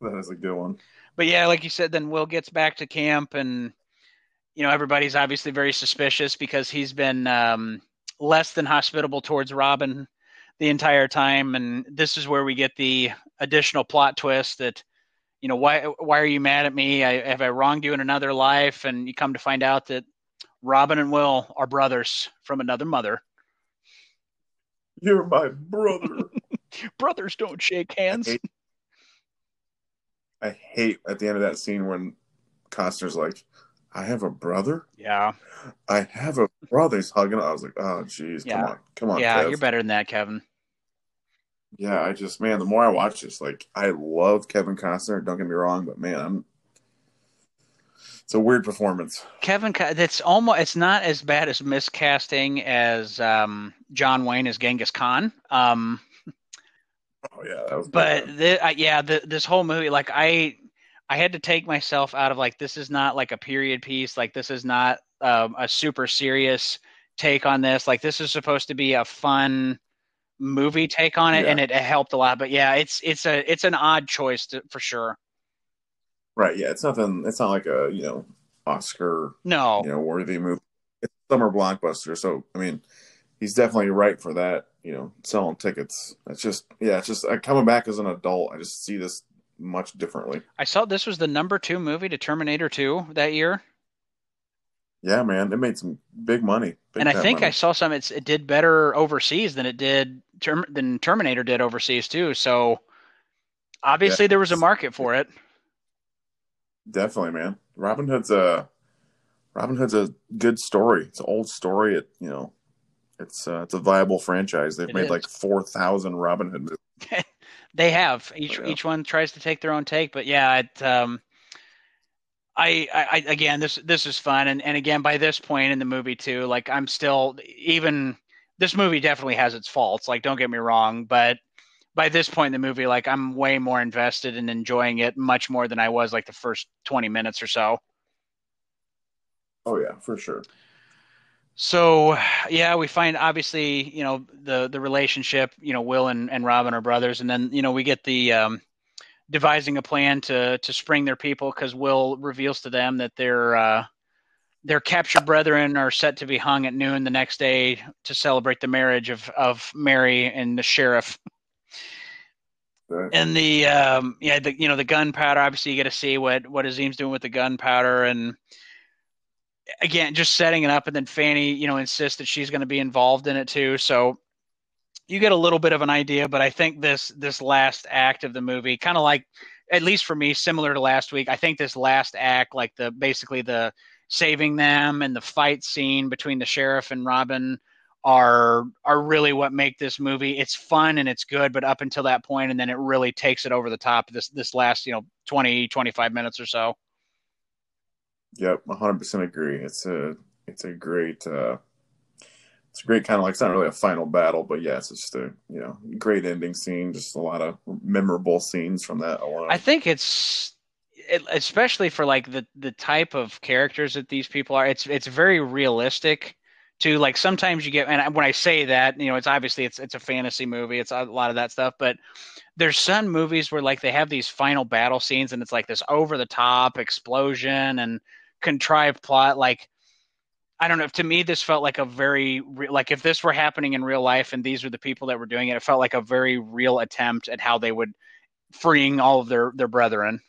That is a good one. But yeah, like you said, then Will gets back to camp, and you know everybody's obviously very suspicious because he's been less than hospitable towards Robin the entire time. And this is where we get the additional plot twist that, you know, why are you mad at me? Have I wronged you in another life? And you come to find out that Robin and Will are brothers from another mother. You're my brother. Brothers don't shake hands. I hate at the end of that scene when Costner's like, I have a brother? Yeah. I have a brother. He's hugging him. I was like, oh, geez. Yeah. Come on. Yeah, Kev. You're better than that, Kevin. Yeah, I just, man, the more I watch this, like, I love Kevin Costner. Don't get me wrong, but man, it's a weird performance. Kevin, it's not as bad as miscasting as John Wayne as Genghis Khan. Oh yeah, that was but this whole movie, like I had to take myself out of like, this is not like a period piece, like this is not a super serious take on this. Like this is supposed to be a fun movie take on it, yeah. And it helped a lot. But yeah, it's an odd choice for sure. Right, yeah, it's nothing. It's not like a, you know, Oscar, no, you know, worthy movie. It's a summer blockbuster, so I mean, he's definitely right for that. You know, selling tickets. It's just, yeah, it's just coming back as an adult. I just see this much differently. I saw this was the number 2 movie to Terminator 2 that year. Yeah, man, it made some big money. And I think money. I saw some. It did better overseas than it did than Terminator did overseas too. So obviously, yeah, there was a market for it. Definitely, man. Robin Hood's a good story. It's an old story. It, you know, it's a viable franchise. They've made like 4,000 Robin Hood movies. They have. Each one tries to take their own take, but yeah, I again, this is fun, and again, by this point in the movie too, like I'm still, even this movie definitely has its faults. Like, don't get me wrong, but by this point in the movie, like I'm way more invested in enjoying it much more than I was like the first 20 minutes or so. Oh yeah, for sure. So yeah, we find obviously, you know, the relationship, you know, Will and Robin are brothers. And then, you know, we get the devising a plan to spring their people, because Will reveals to them that their captured brethren are set to be hung at noon the next day to celebrate the marriage of Mary and the sheriff. And the you know, the gunpowder. Obviously, you get to see what Azeem's doing with the gunpowder, and again, just setting it up. And then Fanny, you know, insists that she's going to be involved in it too. So you get a little bit of an idea. But I think this last act of the movie, kind of like at least for me, similar to last week. I think this last act, like the basically the saving them and the fight scene between the sheriff and Robin are really what make this movie. It's fun and it's good, but up until that point, and then it really takes it over the top this last, 20, 25 minutes or so. Yep. 100% agree. It's a great kind of, like, it's not really a final battle, but yes, it's just a, great ending scene. Just a lot of memorable scenes from that alone. I think especially for like the type of characters that these people are, it's very realistic to, like, sometimes you get, and when I say that, it's obviously it's a fantasy movie. It's a lot of that stuff, but there's some movies where, like, they have these final battle scenes and it's like this over the top explosion and contrived plot. Like, I don't know. To me, this felt like a very like if this were happening in real life and these were the people that were doing it, it felt like a very real attempt at how they would freeing all of their brethren.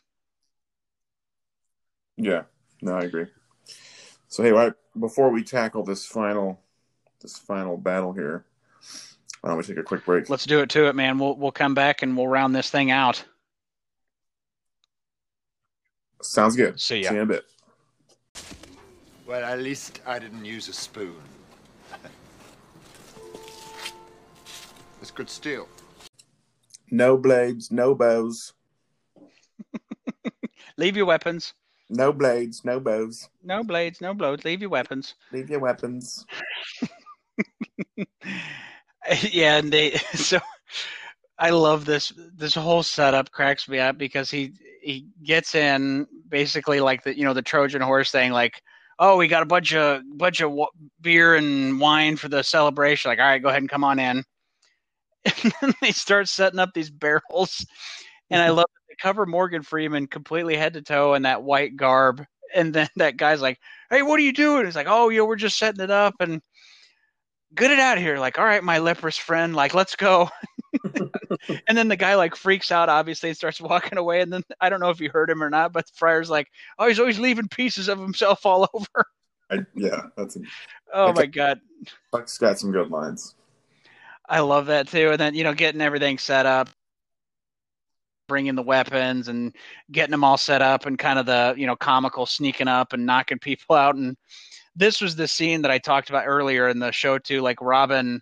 Yeah, no, I agree. So, hey, before we tackle this final battle here, why don't we take a quick break? Let's do it to it, man. We'll come back and we'll round this thing out. Sounds good. See ya. See you in a bit. Well, at least I didn't use a spoon. It's good steel. No blades, no bows. Leave your weapons. No blades, no bows. No blades, no blows. Leave your weapons. Leave your weapons. Yeah, and so I love this. This whole setup cracks me up because he gets in basically like the the Trojan horse thing, like, oh, we got a bunch of beer and wine for the celebration. Like, all right, go ahead and come on in. And then they start setting up these barrels. And I love that they cover Morgan Freeman completely head to toe in that white garb. And then that guy's like, hey, what are you doing? He's like, oh, we're just setting it up and get it out of here. Like, all right, my leprous friend, like, let's go. And then the guy, like, freaks out, obviously, and starts walking away. And then I don't know if you heard him or not, but the Friar's like, oh, he's always leaving pieces of himself all over. My God. Buck's got some good lines. I love that, too. And then, getting everything set up, bringing the weapons and getting them all set up and kind of the, comical sneaking up and knocking people out. And this was the scene that I talked about earlier in the show, too, like Robin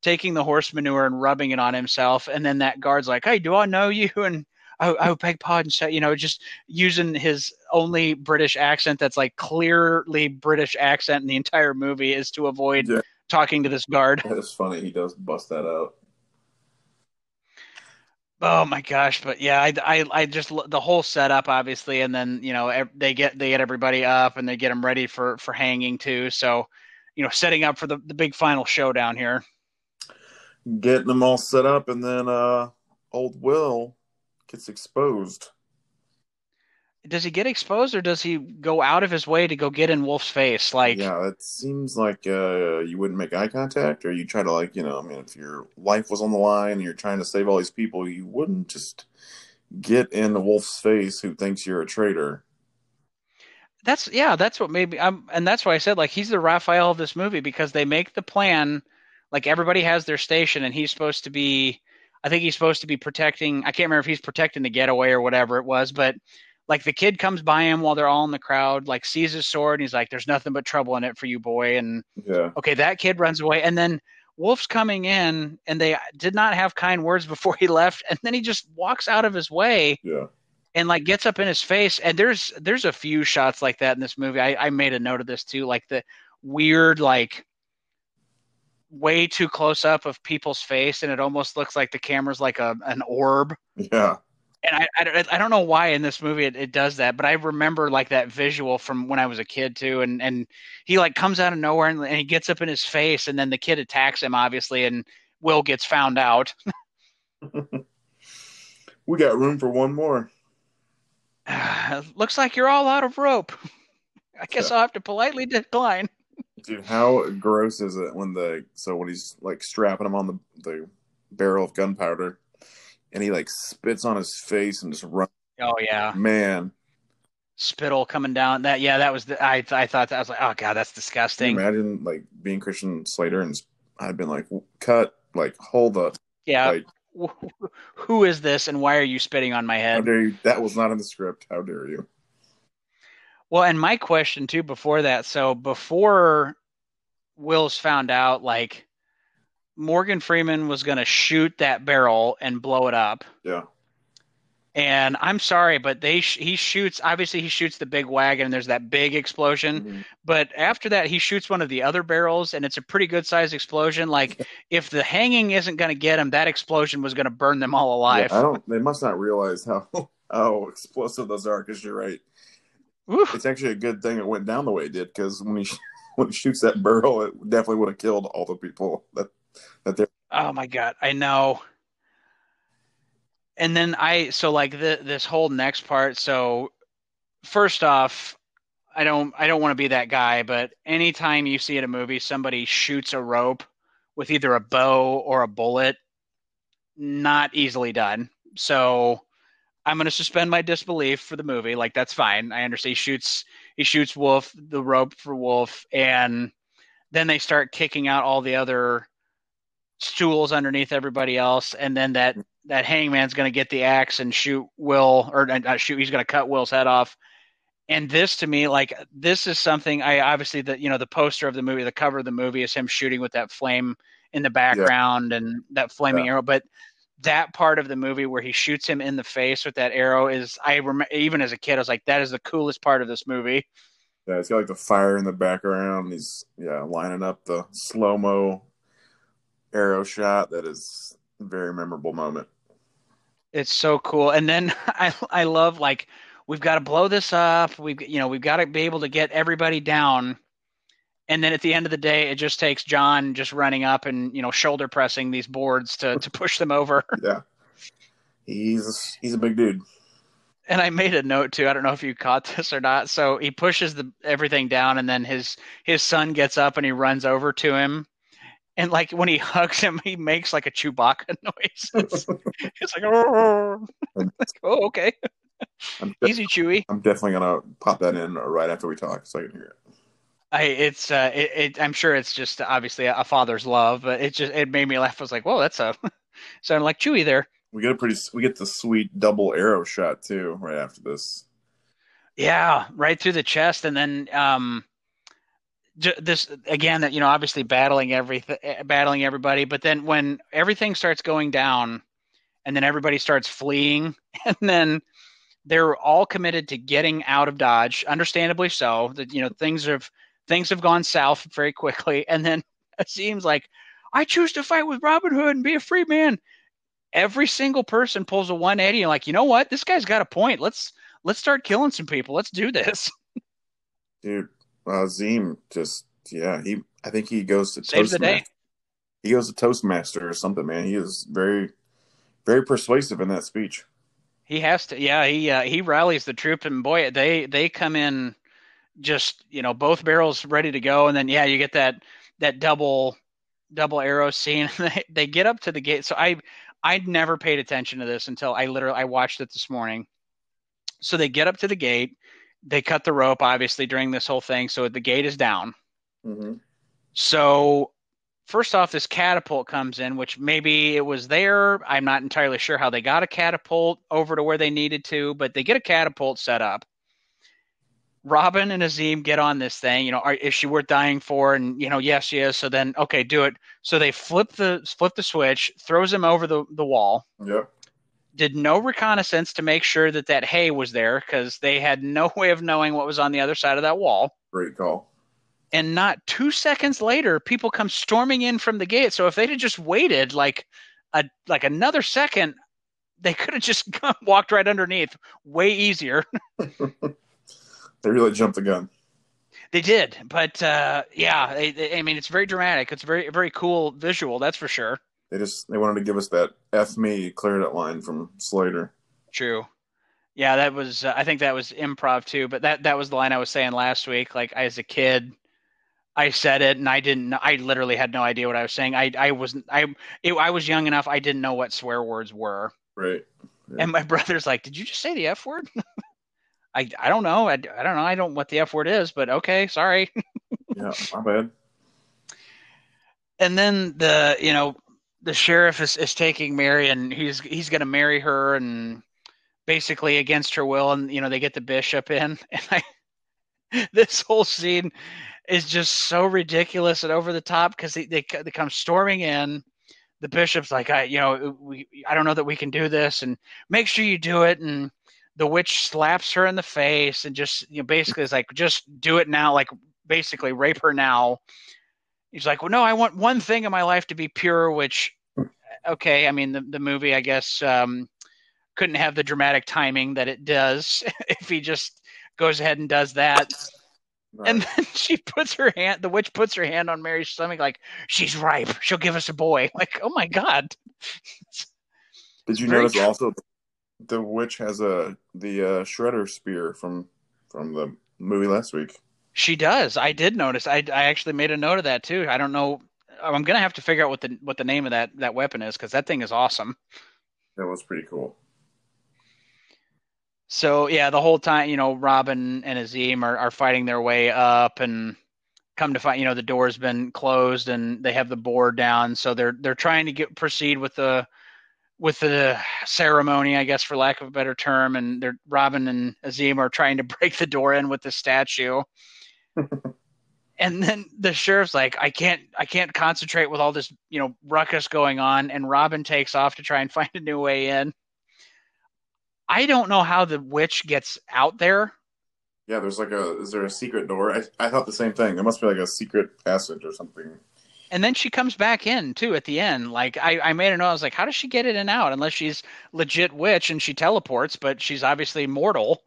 taking the horse manure and rubbing it on himself. And then that guard's like, hey, do I know you? And I beg pardon. So, just using his only British accent. That's like clearly British accent in the entire movie is to avoid talking to this guard. That's funny. He does bust that out. Oh my gosh. But yeah, I just, the whole setup obviously. And then, they get everybody up and they get them ready for hanging too. So, setting up for the big final showdown here. Getting them all set up, and then old Will gets exposed. Does he get exposed, or does he go out of his way to go get in Wolf's face? Like, yeah, it seems like you wouldn't make eye contact, or you try to, like, if your life was on the line and you're trying to save all these people, you wouldn't just get in the Wolf's face who thinks you're a traitor. That's what made me, and that's why I said, like, he's the Raphael of this movie, because they make the plan. Like, everybody has their station, and he's supposed to be protecting – I can't remember if he's protecting the getaway or whatever it was, but, like, the kid comes by him while they're all in the crowd, like, sees his sword, and he's like, there's nothing but trouble in it for you, boy. And, okay, that kid runs away. And then Wolf's coming in, and they did not have kind words before he left, and then he just walks out of his way and, like, gets up in his face. And there's a few shots like that in this movie. I made a note of this too, like the weird, like – way too close up of people's face, and it almost looks like the camera's like an orb. Yeah. And I don't know why in this movie it does that, but I remember, like, that visual from when I was a kid too. And he, like, comes out of nowhere and he gets up in his face, and then the kid attacks him, obviously, and Will gets found out. We got room for one more. Looks like you're all out of rope. I guess I'll have to politely decline. Dude, how gross is it when he's, like, strapping him on the barrel of gunpowder, and he, like, spits on his face and just runs. Oh yeah, man, spittle coming down. That that was the I thought that, I was like, oh god, that's disgusting. Can you imagine, like, being Christian Slater and I've been like, cut, like, hold up, like, who is this and why are you spitting on my head? How dare you? That was not in the script. How dare you? Well, and my question too, before that. So before Will's found out, like, Morgan Freeman was going to shoot that barrel and blow it up. Yeah. And I'm sorry, but he shoots the big wagon and there's that big explosion. Mm-hmm. But after that, he shoots one of the other barrels and it's a pretty good sized explosion. Like, if the hanging isn't going to get him, that explosion was going to burn them all alive. Yeah, they must not realize how explosive those are, because you're right. Oof. It's actually a good thing it went down the way it did, because when he shoots that barrel, it definitely would have killed all the people that they're... Oh my God, I know. And then this whole next part. So first off, I don't want to be that guy, but anytime you see in a movie somebody shoots a rope with either a bow or a bullet, not easily done. So I'm going to suspend my disbelief for the movie. Like, that's fine. I understand. He shoots Wolf, the rope for Wolf. And then they start kicking out all the other stools underneath everybody else. And then that hangman's going to get the axe and shoot Will, or not shoot, he's going to cut Will's head off. And this, to me, like, this is something I obviously, that, you know, the poster of the movie, the cover of the movie is him shooting with that flame in the background and that flaming arrow. But that part of the movie where he shoots him in the face with that arrow is, I remember, even as a kid, I was like, that is the coolest part of this movie. Yeah. It's got like the fire in the background. He's lining up the slow-mo arrow shot. That is a very memorable moment. It's so cool. And then I love, like, we've got to blow this up. We've got to be able to get everybody down. And then at the end of the day, it just takes John just running up and, you know, shoulder pressing these boards to push them over. Yeah. He's a big dude. And I made a note too. I don't know if you caught this or not. So he pushes everything down, and then his son gets up and he runs over to him. And, like, when he hugs him, he makes, like, a Chewbacca noise. It's like, oh, okay. Easy, Chewie. I'm definitely going to pop that in right after we talk so I can hear it. I'm sure it's just obviously a father's love, but it made me laugh. I was like, whoa, that's sounded like Chewie there. We get the sweet double arrow shot too right after this. Yeah, right through the chest, and then this again, that, you know, obviously battling everybody, but then when everything starts going down, and then everybody starts fleeing, and then they're all committed to getting out of Dodge, understandably so. That, you know, things have gone south very quickly. And then it seems like, I choose to fight with Robin Hood and be a free man. Every single person pulls a 180 and, like, you know what? This guy's got a point. Let's start killing some people. Let's do this. Dude, Azeem I think he goes to Saves the day. He goes to Toastmaster or something, man. He is very, very persuasive in that speech. He has to, yeah. He rallies the troop, and boy, they come in just, you know, both barrels ready to go, and then you get that double arrow scene. They get up to the gate. So I'd never paid attention to this until I watched it this morning. So they get up to the gate. They cut the rope, obviously, during this whole thing. So the gate is down. Mm-hmm. So first off, this catapult comes in, which maybe it was there. I'm not entirely sure how they got a catapult over to where they needed to, but they get a catapult set up. Robin and Azeem get on this thing. You know, is she worth dying for? And, you know, yes, she is. So then, okay, do it. So they flip the switch, throws him over the wall. Yep. Did no reconnaissance to make sure that hay was there, because they had no way of knowing what was on the other side of that wall. Great call. And not 2 seconds later, people come storming in from the gate. So if they'd have just waited like another second, they could have just walked right underneath. Way easier. They really jumped the gun. They did. But it's very dramatic. It's very, very cool visual. That's for sure. They wanted to give us that F me, clear that line from Slater. True. Yeah, that was, I think that was improv too. But that was the line I was saying last week. Like, as a kid, I said it, and I didn't. I literally had no idea what I was saying. I was young enough. I didn't know what swear words were. Right. Yeah. And my brother's like, "Did you just say the F word?" I don't know. I don't know. I don't know what the F word is, but okay, sorry. Yeah, my bad. And then the sheriff is taking Mary, and he's going to marry her, and basically against her will, and, you know, they get the bishop in. And this whole scene is just so ridiculous and over the top, because they come storming in. The bishop's like, I don't know that we can do this, and make sure you do it. And the witch slaps her in the face, and just, you know, basically is like, just do it now. Like, basically rape her now. He's like, well, no, I want one thing in my life to be pure, which, okay. I mean, the movie, I guess, couldn't have the dramatic timing that it does if he just goes ahead and does that. Right. And then the witch puts her hand on Mary's stomach, like, she's ripe. She'll give us a boy. Like, oh my God. Did you notice also the witch has the shredder spear from the movie last week? She does. I did notice. I actually made a note of that too. I don't know. I'm going to have to figure out what the name of that weapon is, because that thing is awesome. That was pretty cool. So, yeah, the whole time, you know, Robin and Azeem are fighting their way up, and come to find, you know, the door's been closed and they have the board down. So they're trying to proceed with the ceremony, I guess, for lack of a better term. And Robin and Azeem are trying to break the door in with the statue. And then the sheriff's like, I can't concentrate with all this, you know, ruckus going on. And Robin takes off to try and find a new way in. I don't know how the witch gets out there. Yeah, there's is there a secret door? I thought the same thing. There must be like a secret passage or something. And then she comes back in too at the end. Like, I made a note. I was like, how does she get in and out? Unless she's legit witch and she teleports, but she's obviously mortal.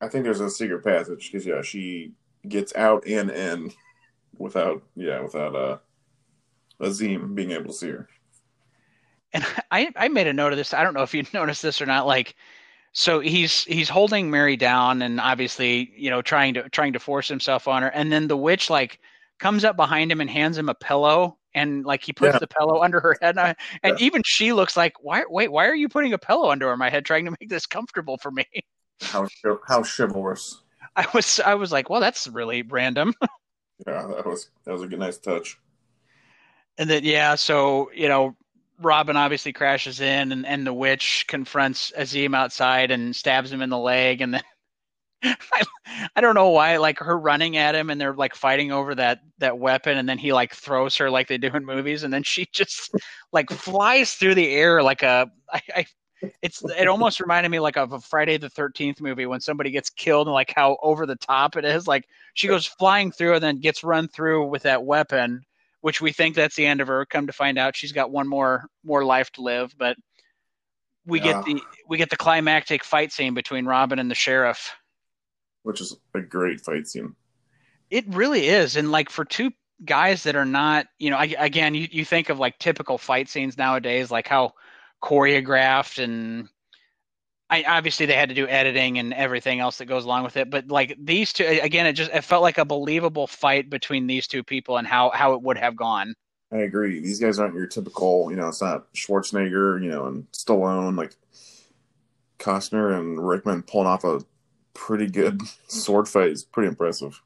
I think there's a secret passage, because yeah, she gets out and in without Azeem being able to see her. And I made a note of this. I don't know if you noticed this or not. Like, so he's holding Mary down and obviously, you know, trying to force himself on her. And then the witch, like, comes up behind him and hands him a pillow, and like he puts the pillow under her head. And even she looks like, why are you putting a pillow under my head, trying to make this comfortable for me? How chivalrous. I was like, well, that's really random. Yeah, that was a good, nice touch. And then, yeah, so, you know, Robin obviously crashes in, and the witch confronts Azeem outside and stabs him in the leg. And then I don't know why, like, her running at him and they're like fighting over that weapon. And then he like throws her like they do in movies. And then she just like flies through the air. Like it almost reminded me like of a Friday the 13th movie when somebody gets killed and like how over the top it is. Like, she goes flying through and then gets run through with that weapon, which we think that's the end of her. Come to find out, she's got one more life to live. But we get the climactic fight scene between Robin and the sheriff, which is a great fight scene. It really is. And like, for two guys that are not, you know, again, you think of like typical fight scenes nowadays, like how choreographed, and obviously they had to do editing and everything else that goes along with it. But like these two, again, it felt like a believable fight between these two people and how it would have gone. I agree. These guys aren't your typical, you know, it's not Schwarzenegger, you know, and Stallone, like Costner and Rickman pulling off a pretty good sword fight is pretty impressive.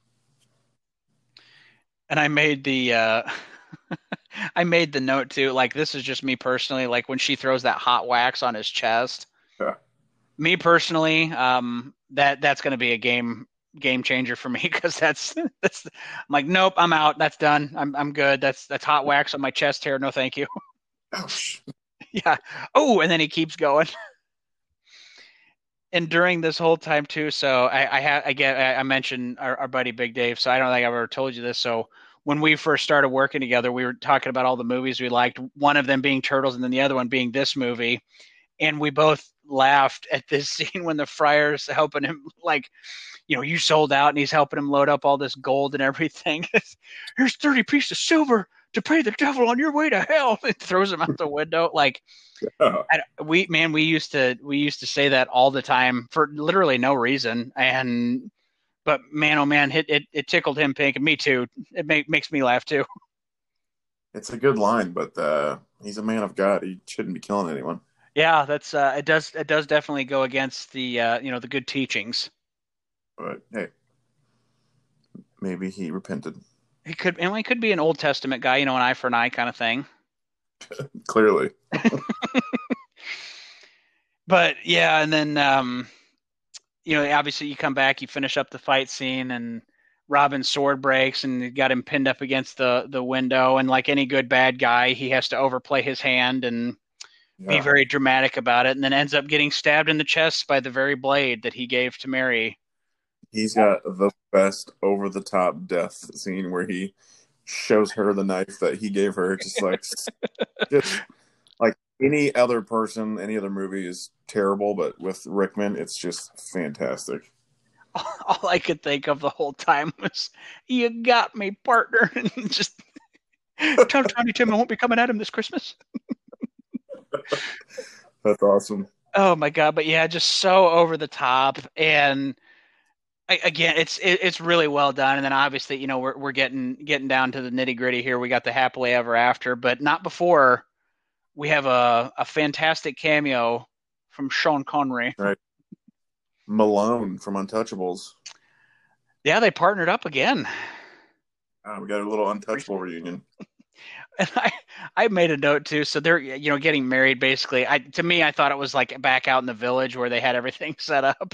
And I made the note too. Like, this is just me personally. Like, when she throws that hot wax on his chest, yeah. Me personally, that's going to be a game changer for me, because that's. I'm like, nope, I'm out. That's done. I'm good. That's hot wax on my chest hair. No, thank you. Ouch. Yeah. Oh, and then he keeps going. And during this whole time too, so I mentioned our buddy Big Dave. So I don't think I've ever told you this. So when we first started working together, we were talking about all the movies we liked. One of them being Turtles, and then the other one being this movie. And we both laughed at this scene when the friar's helping him, like, you know, you sold out, and he's helping him load up all this gold and everything. Here's 30 pieces of silver to pay the devil on your way to hell. It throws him out the window. Like, oh. We used to say that all the time for literally no reason. But man, oh man, it tickled him pink, and me too. It makes me laugh too. It's a good line, but he's a man of God. He shouldn't be killing anyone. Yeah, that's it does definitely go against the you know, the good teachings. But hey, maybe he repented. He could be an Old Testament guy, you know, an eye for an eye kind of thing. Clearly. But yeah, and then you know, obviously you come back, you finish up the fight scene, and Robin's sword breaks and it got him pinned up against the window, and like any good bad guy, he has to overplay his hand and be very dramatic about it, and then ends up getting stabbed in the chest by the very blade that he gave to Mary. He's got the best over-the-top death scene where he shows her the knife that he gave her. Just like, just like any other person, any other movie is terrible, but with Rickman, it's just fantastic. All I could think of the whole time was, "You got me, partner." And just tell Tiny Tim I won't be coming at him this Christmas. That's awesome. Oh my God. But yeah, just so over the top. And again, it's really well done. And then obviously, you know, we're getting down to the nitty gritty here. We got the happily ever after, but not before we have a fantastic cameo from Sean Connery. Right. Malone from Untouchables. Yeah, they partnered up again. We got a little Untouchable reunion. And I made a note too. So they're, you know, getting married basically. To me, I thought it was like back out in the village where they had everything set up.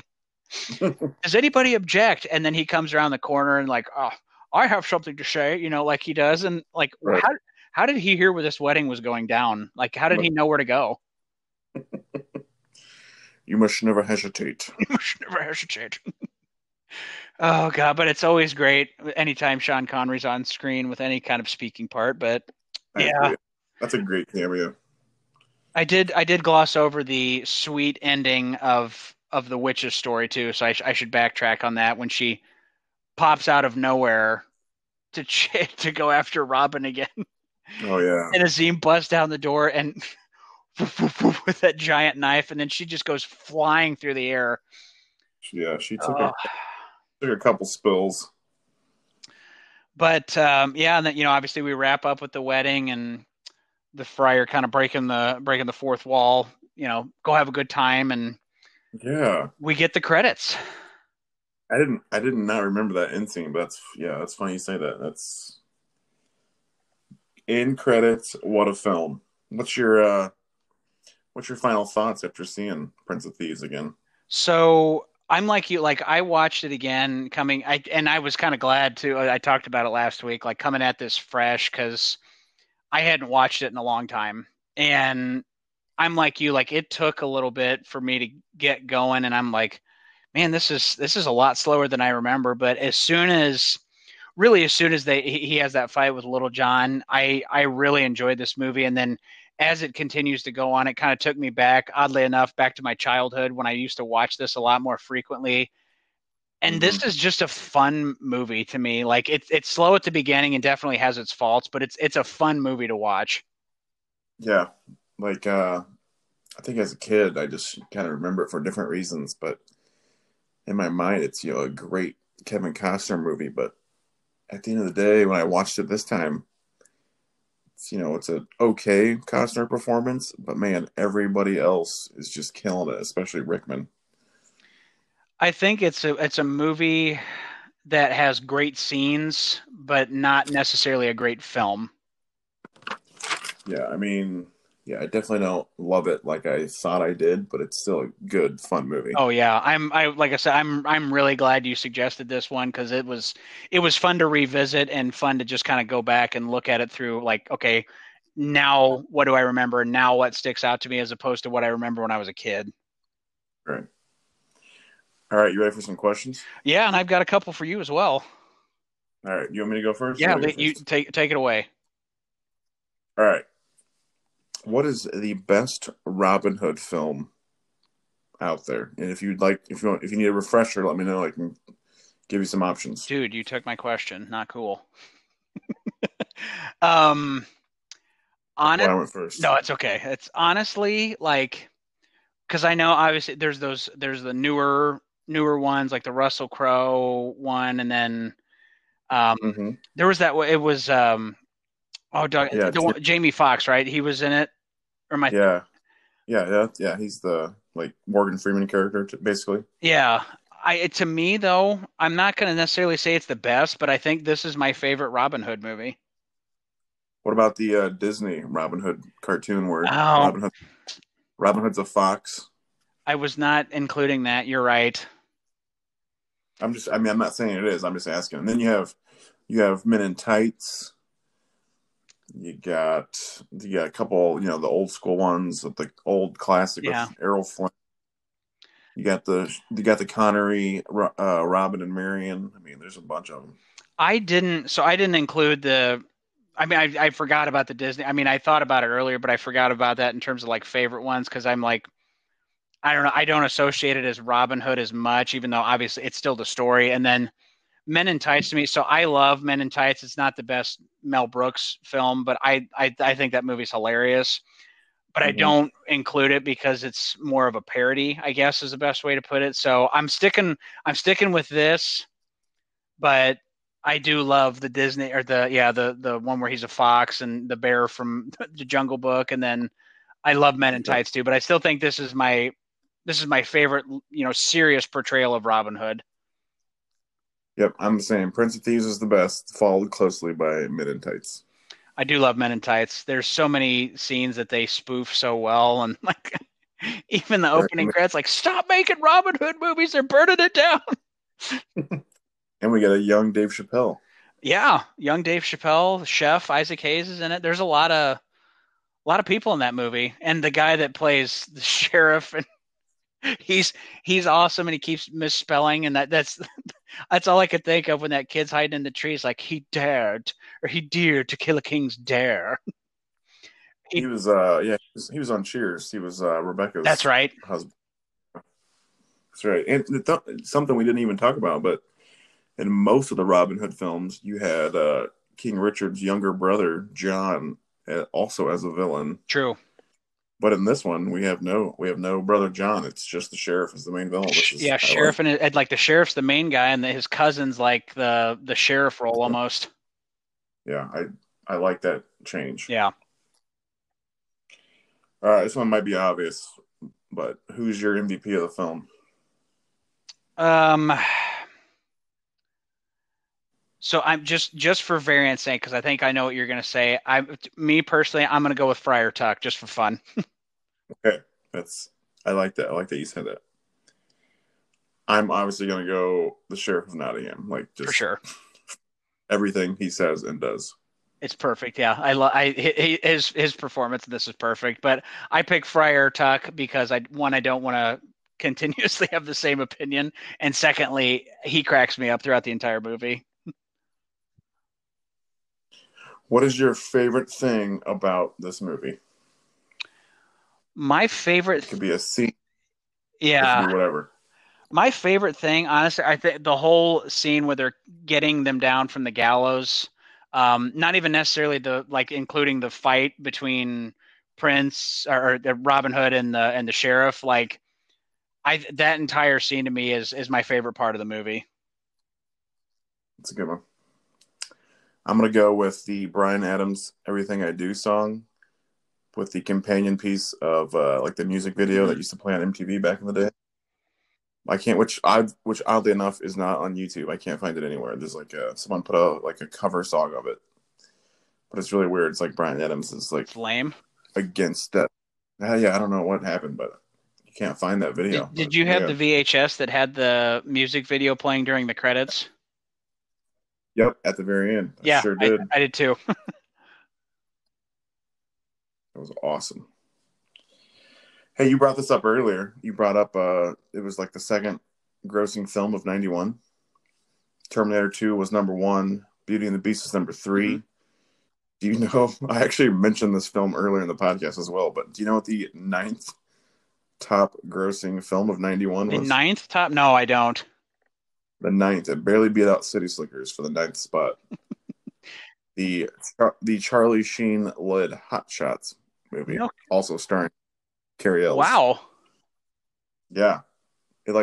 Does anybody object? And then he comes around the corner and like, "Oh, I have something to say," you know, like he does. And like, right. How did he hear where this wedding was going down? Like, how did he know where to go? You must never hesitate. You must never hesitate. Oh, God, but it's always great anytime Sean Connery's on screen with any kind of speaking part, but yeah. That's a great cameo. I did gloss over the sweet ending of the witch's story, too, so I should backtrack on that when she pops out of nowhere to go after Robin again. Oh, yeah. And Azeem busts down the door and with that giant knife, and then she just goes flying through the air. Yeah, she took a couple spills. But, yeah, and then, you know, obviously we wrap up with the wedding and the friar kind of breaking the fourth wall, you know, go have a good time, and yeah, we get the credits. I did not remember that end scene, but that's funny you say that. That's end credits. What a film. What's your final thoughts after seeing Prince of Thieves again? So I'm like you, like I watched it again and I was kind of glad too. I talked about it last week, like coming at this fresh, cause I hadn't watched it in a long time. And I'm like you, like it took a little bit for me to get going. And I'm like, man, this is a lot slower than I remember. But as soon as he has that fight with Little John, I really enjoyed this movie. And then, as it continues to go on, it kind of took me back, oddly enough, back to my childhood when I used to watch this a lot more frequently. And this is just a fun movie to me. Like it's slow at the beginning and definitely has its faults, but it's a fun movie to watch. Yeah. Like, I think as a kid, I just kind of remember it for different reasons, but in my mind, it's, you know, a great Kevin Costner movie. But at the end of the day, when I watched it this time, you know, it's an okay Costner performance, but man, everybody else is just killing it, especially Rickman. I think it's a movie that has great scenes, but not necessarily a great film. Yeah, I mean, I definitely don't love it like I thought I did, but it's still a good, fun movie. Oh yeah, I'm really glad you suggested this one because it was fun to revisit and fun to just kind of go back and look at it through like, okay, now what do I remember? Now what sticks out to me as opposed to what I remember when I was a kid. Right. All right, you ready for some questions? Yeah, and I've got a couple for you as well. All right, you want me to go first? Yeah, you take it away. All right. What is the best Robin Hood film out there? And if you'd like, if you need a refresher, let me know. I can give you some options. Dude, you took my question. Not cool. I went first. No, it's okay. It's honestly like, because I know obviously there's the newer ones like the Russell Crowe one, and then there was that. It was. Oh, Doug, yeah, Jamie Foxx, right? He was in it, or my yeah. He's the like Morgan Freeman character, basically. Yeah, to me though, I'm not going to necessarily say it's the best, but I think this is my favorite Robin Hood movie. What about the Disney Robin Hood cartoon where Robin Hood's a fox? I was not including that. You're right. I'm not saying it is. I'm just asking. And then you have Men in Tights. You got a couple, you know, the old school ones, the old classic with Errol Flynn. You got the Connery, Robin and Marion. I mean, there's a bunch of them. I didn't include the. I mean, I forgot about the Disney. I mean, I thought about it earlier, but I forgot about that in terms of like favorite ones because I'm like, I don't know. I don't associate it as Robin Hood as much, even though obviously it's still the story. And then Men in Tights to me. So I love Men in Tights. It's not the best Mel Brooks film, but I think that movie's hilarious. But I don't include it because it's more of a parody, I guess is the best way to put it. So I'm sticking with this, but I do love the Disney or the one where he's a fox and the bear from the Jungle Book. And then I love Men in Tights too, but I still think this is my favorite, you know, serious portrayal of Robin Hood. Yep. I'm the same. Prince of Thieves is the best, followed closely by Men in Tights. I do love Men in Tights. There's so many scenes that they spoof so well, and like even the opening credits, like stop making Robin Hood movies; they're burning it down. And we got a young Dave Chappelle. Yeah, young Dave Chappelle, Chef Isaac Hayes is in it. There's a lot of people in that movie, and the guy that plays the sheriff, and he's awesome, and he keeps misspelling, and that's all I could think of when that kid's hiding in the trees. Like he dared to kill a king's dare. He was on Cheers. He was Rebecca's. That's right. Husband. That's right. And something we didn't even talk about, but in most of the Robin Hood films, you had King Richard's younger brother John also as a villain. True. But in this one, we have no brother John. It's just the sheriff is the main villain. Sheriff and like the sheriff's the main guy, and his cousin's like the sheriff role almost. Yeah, I like that change. Yeah. All right, this one might be obvious, but who's your MVP of the film? So I'm just for variance sake, because I think I know what you're going to say. Me personally, I'm going to go with Friar Tuck just for fun. Okay, I like that. I like that you said that. I'm obviously going to go the Sheriff of Nottingham, like just for sure. Everything he says and does. It's perfect. Yeah, his performance in this is perfect. But I pick Friar Tuck because I don't want to continuously have the same opinion, and secondly, he cracks me up throughout the entire movie. What is your favorite thing about this movie? My favorite could be a scene. Yeah. It could be whatever. My favorite thing, honestly, I think the whole scene where they're getting them down from the gallows, not even necessarily including the fight between Prince or Robin Hood and the sheriff. Like that entire scene to me is my favorite part of the movie. That's a good one. I'm going to go with the Bryan Adams Everything I Do song with the companion piece of the music video that used to play on MTV back in the day. Which oddly enough is not on YouTube. I can't find it anywhere. There's someone put out a cover song of it, but it's really weird. It's like Bryan Adams is like lame against that. Yeah, I don't know what happened, but you can't find that video. Did you have the VHS that had the music video playing during the credits? Yep, at the very end. Yeah, I sure did. I did too. That was awesome. Hey, you brought this up earlier. You brought up it was like the second grossing film of 91. Terminator 2 was number 1. Beauty and the Beast was number 3. Mm-hmm. Do you know, I actually mentioned this film earlier in the podcast as well, but do you know what the 9th top grossing film of 91 was? The 9th top? No, I don't. The 9th, it barely beat out City Slickers for the 9th spot. the Charlie Sheen led Hot Shots movie, also starring Cary Ells. Wow. Yeah, it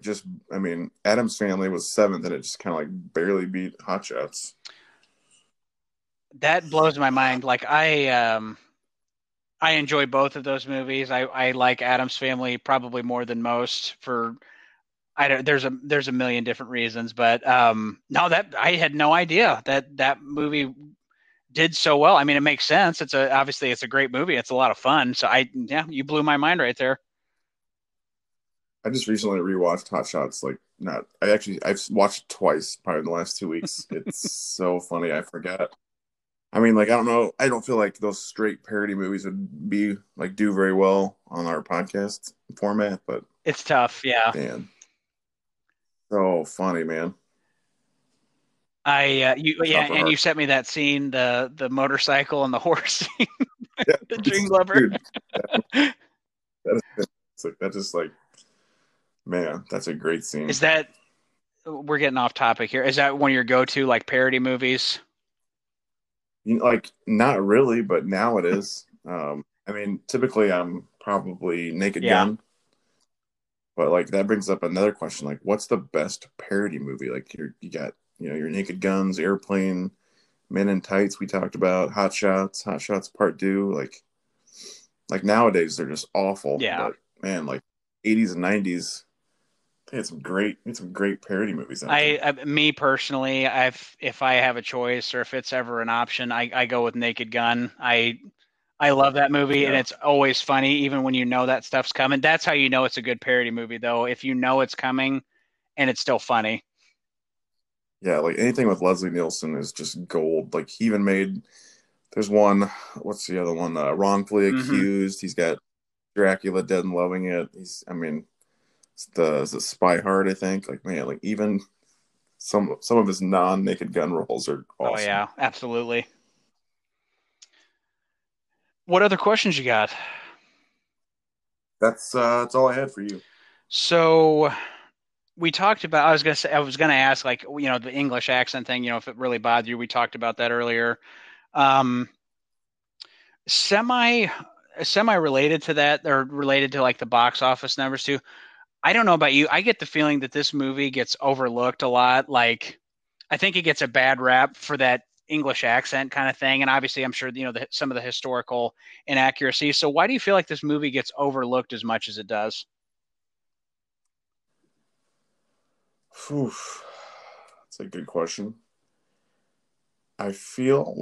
just. I mean, Adam's Family was 7th, and it just kind of barely beat Hot Shots. That blows my mind. I enjoy both of those movies. I like Adam's Family probably more than most for. There's a million different reasons, but no, that I had no idea that movie did so well. I mean, it makes sense. It's a, obviously it's a great movie. It's a lot of fun. So yeah, you blew my mind right there. I just recently rewatched Hot Shots. I've watched it twice probably in the last 2 weeks. It's so funny. I forget. I mean, I don't know. I don't feel like those straight parody movies would be do very well on our podcast format, but it's tough. Yeah. Man. So funny, man. You sent me that scene, the motorcycle and the horse scene. Yeah, the Dream Lover. Man, that's a great scene. Is that, we're getting off topic here. Is that one of your go-to parody movies? Not really, but now it is. Typically I'm probably Naked Gun. But that brings up another question. What's the best parody movie? You got, your Naked Guns, Airplane, Men in Tights. We talked about Hot Shots Part 2. Nowadays they're just awful. Yeah. But, man, 80s and 90s. It's some great parody movies. Me personally, if I have a choice or if it's ever an option, I go with Naked Gun. I love that movie, and it's always funny, even when you know that stuff's coming. That's how you know it's a good parody movie, though, if you know it's coming, and it's still funny. Yeah, anything with Leslie Nielsen is just gold. He even made. There's one. What's the other one? Wrongfully Accused. He's got Dracula, Dead and Loving It. It's the Spy Hard, I think. Even some of his non-Naked Gun roles are awesome. Oh, yeah, absolutely. What other questions you got? That's all I had for you. So we talked about, I was going to ask, the English accent thing, if it really bothered you. We talked about that earlier. Semi-related to that, or related to, the box office numbers, too. I don't know about you. I get the feeling that this movie gets overlooked a lot. I think it gets a bad rap for that English accent kind of thing. And obviously I'm sure, some of the historical inaccuracies. So why do you feel this movie gets overlooked as much as it does? Oof. That's a good question. I feel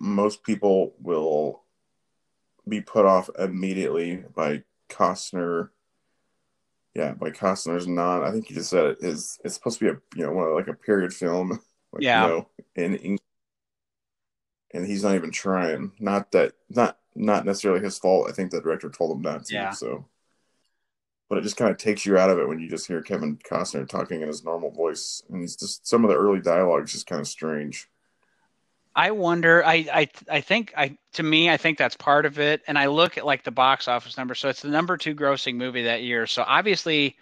most people will be put off immediately by Costner. Yeah, by Costner's I think you just said it is. It's supposed to be a a period film, in England, and he's not even trying. Not necessarily his fault. I think the director told him not to. Yeah. So, but it just kind of takes you out of it when you just hear Kevin Costner talking in his normal voice, and he's just some of the early dialogue is just kind of strange. I wonder. I think that's part of it. And I look at the box office number. So it's the number 2 grossing movie that year. So obviously,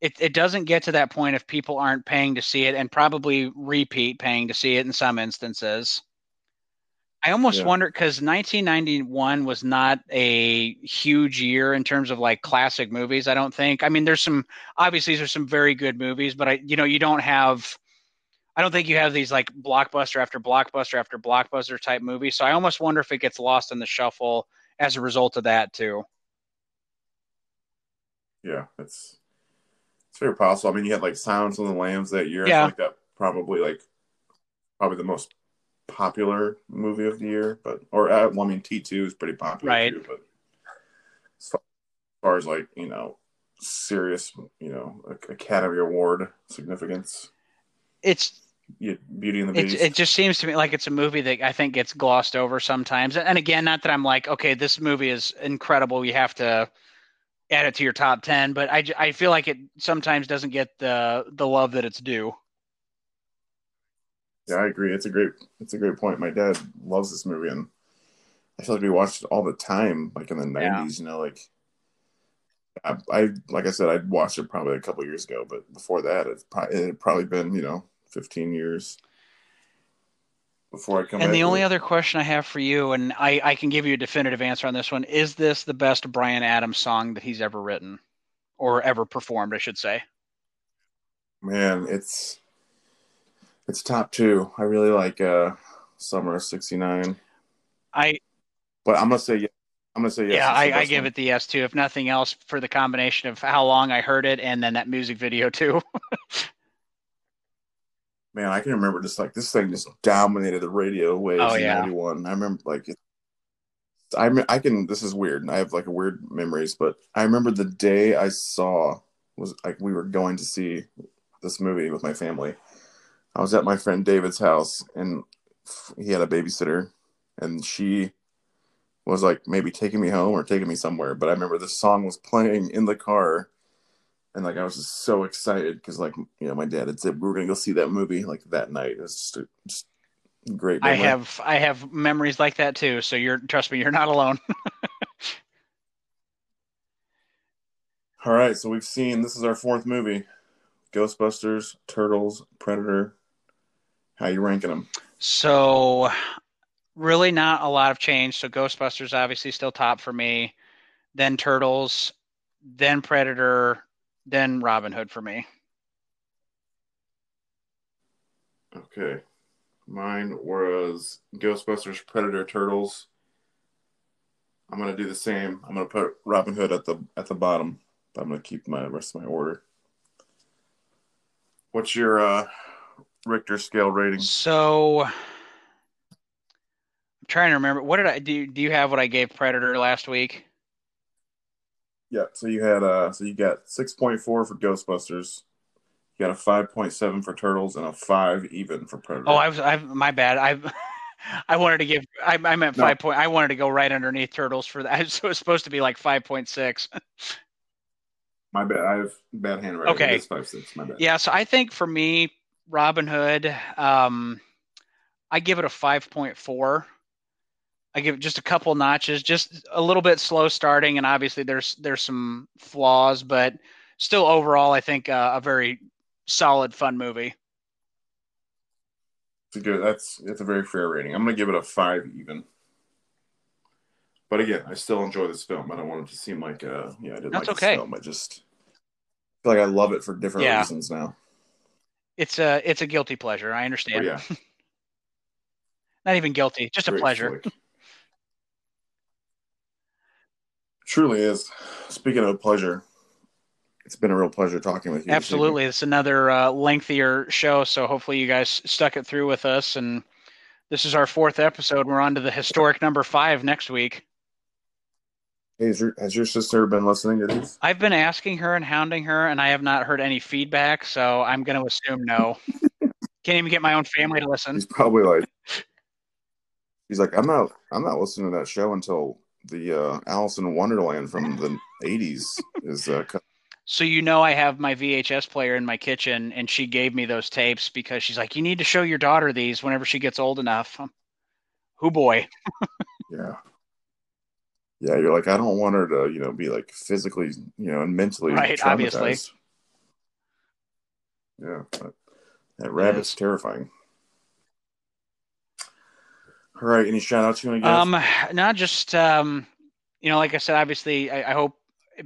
it doesn't get to that point if people aren't paying to see it, and probably repeat paying to see it in some instances. I almost wonder, because 1991 was not a huge year in terms of classic movies. I don't think. I mean, there's some very good movies, but I don't think you have these blockbuster after blockbuster after blockbuster type movies. So I almost wonder if it gets lost in the shuffle as a result of that too. Yeah, it's very possible. I mean, you had Silence of the Lambs that year. Yeah. I think that probably the most popular movie of the year, T2 is pretty popular too, but as far as serious, Academy Award significance. It's Beauty and the Beast. It just seems to me it's a movie that I think gets glossed over sometimes. And again, not that I'm okay, this movie is incredible. You have to add it to your top 10, but I feel it sometimes doesn't get the love that it's due. Yeah, I agree. It's a great point. My dad loves this movie, and I feel we watched it all the time, in the 90s. I said, I'd watched it probably a couple years ago, but before that, it had probably been, 15 years before I come back. And the only other question I have for you, and I can give you a definitive answer on this one, is this the best Bryan Adams song that he's ever written or ever performed, I should say? Man, it's top 2. I really like Summer of '69. But I'm going to say yes. Yeah, I give it the yes too, if nothing else, for the combination of how long I heard it and then that music video too. man, I can remember just like this thing just dominated the radio waves in 91. I remember like this is weird, and I have like weird memories, but I remember the day I saw was like we were going to see this movie with my family. I was at my friend David's house, and he had a babysitter, and she was like maybe taking me home or taking me somewhere. But I remember this song was playing in the car, and like I was just so excited because like, you know, my dad had said we were gonna go see that movie like that night. It was just great memory. I have memories like that too. So trust me, you're not alone. All right, so we've seen, this is our fourth movie: Ghostbusters, Turtles, Predator. How you ranking them? So really not a lot of change. So Ghostbusters obviously still top for me, then Turtles, then Predator, then Robin Hood for me. Okay. Mine was Ghostbusters, Predator, Turtles. I'm going to do the same. I'm going to put Robin Hood at the bottom, but I'm going to keep my rest of my order. What's your Richter scale rating? So I'm trying to remember. What did I do? Do you have what I gave Predator last week? Yeah. So you had you got 6.4 for Ghostbusters. You got a 5.7 for Turtles and a 5 even for Predator. Oh, my bad. I meant 5 point. I wanted to go right underneath Turtles for that. So it's supposed to be like 5.6. My bad. I have bad handwriting. Okay. It's 5.6. My bad. Yeah. So I think for me, Robin Hood, I give it a 5.4. I give it just a couple notches, just a little bit slow starting, and obviously there's some flaws, but still overall, I think a very solid, fun movie. That's a very fair rating. I'm going to give it a 5 even. But again, I still enjoy this film. I don't want it to seem like this film. I just feel like I love it for different reasons now. It's a guilty pleasure. I understand. Oh, yeah. Not even guilty, just a pleasure. Truly is. Speaking of pleasure, it's been a real pleasure talking with you. Absolutely. It's another lengthier show, so hopefully you guys stuck it through with us. And this is our fourth episode. We're on to the historic number 5 next week. Hey, has your sister been listening to these? I've been asking her and hounding her, and I have not heard any feedback, so I'm going to assume no. Can't even get my own family to listen. He's probably like, I'm not listening to that show until the Alice in Wonderland from the 80s is coming. So, you know, I have my VHS player in my kitchen, and she gave me those tapes because she's like, you need to show your daughter these whenever she gets old enough. Hoo boy. Yeah. Yeah. You're like, I don't want her to, you know, be like physically, you know, and mentally. Right. Obviously. Yeah. That rabbit's terrifying. All right. Any shout outs you want to give? Not just, you know, like I said, obviously, I hope,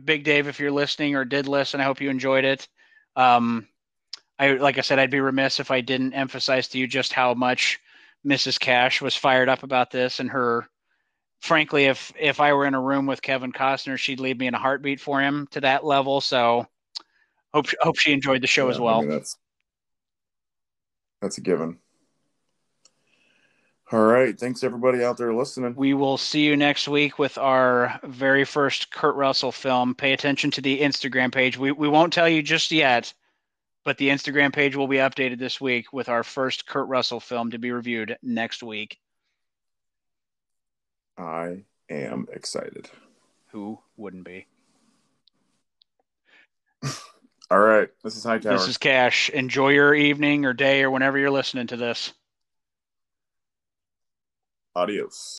Big Dave, if you're listening or did listen, I hope you enjoyed it. Like I said, I'd be remiss if I didn't emphasize to you just how much Mrs. Cash was fired up about this, and her, frankly, if I were in a room with Kevin Costner, she'd leave me in a heartbeat for him to that level. So hope she enjoyed the show as well. I mean, that's a given. All right. Thanks, everybody out there listening. We will see you next week with our very first Kurt Russell film. Pay attention to the Instagram page. We won't tell you just yet, but the Instagram page will be updated this week with our first Kurt Russell film to be reviewed next week. I am excited. Who wouldn't be? All right. This is Hightower. This is Cash. Enjoy your evening or day or whenever you're listening to this. Adios.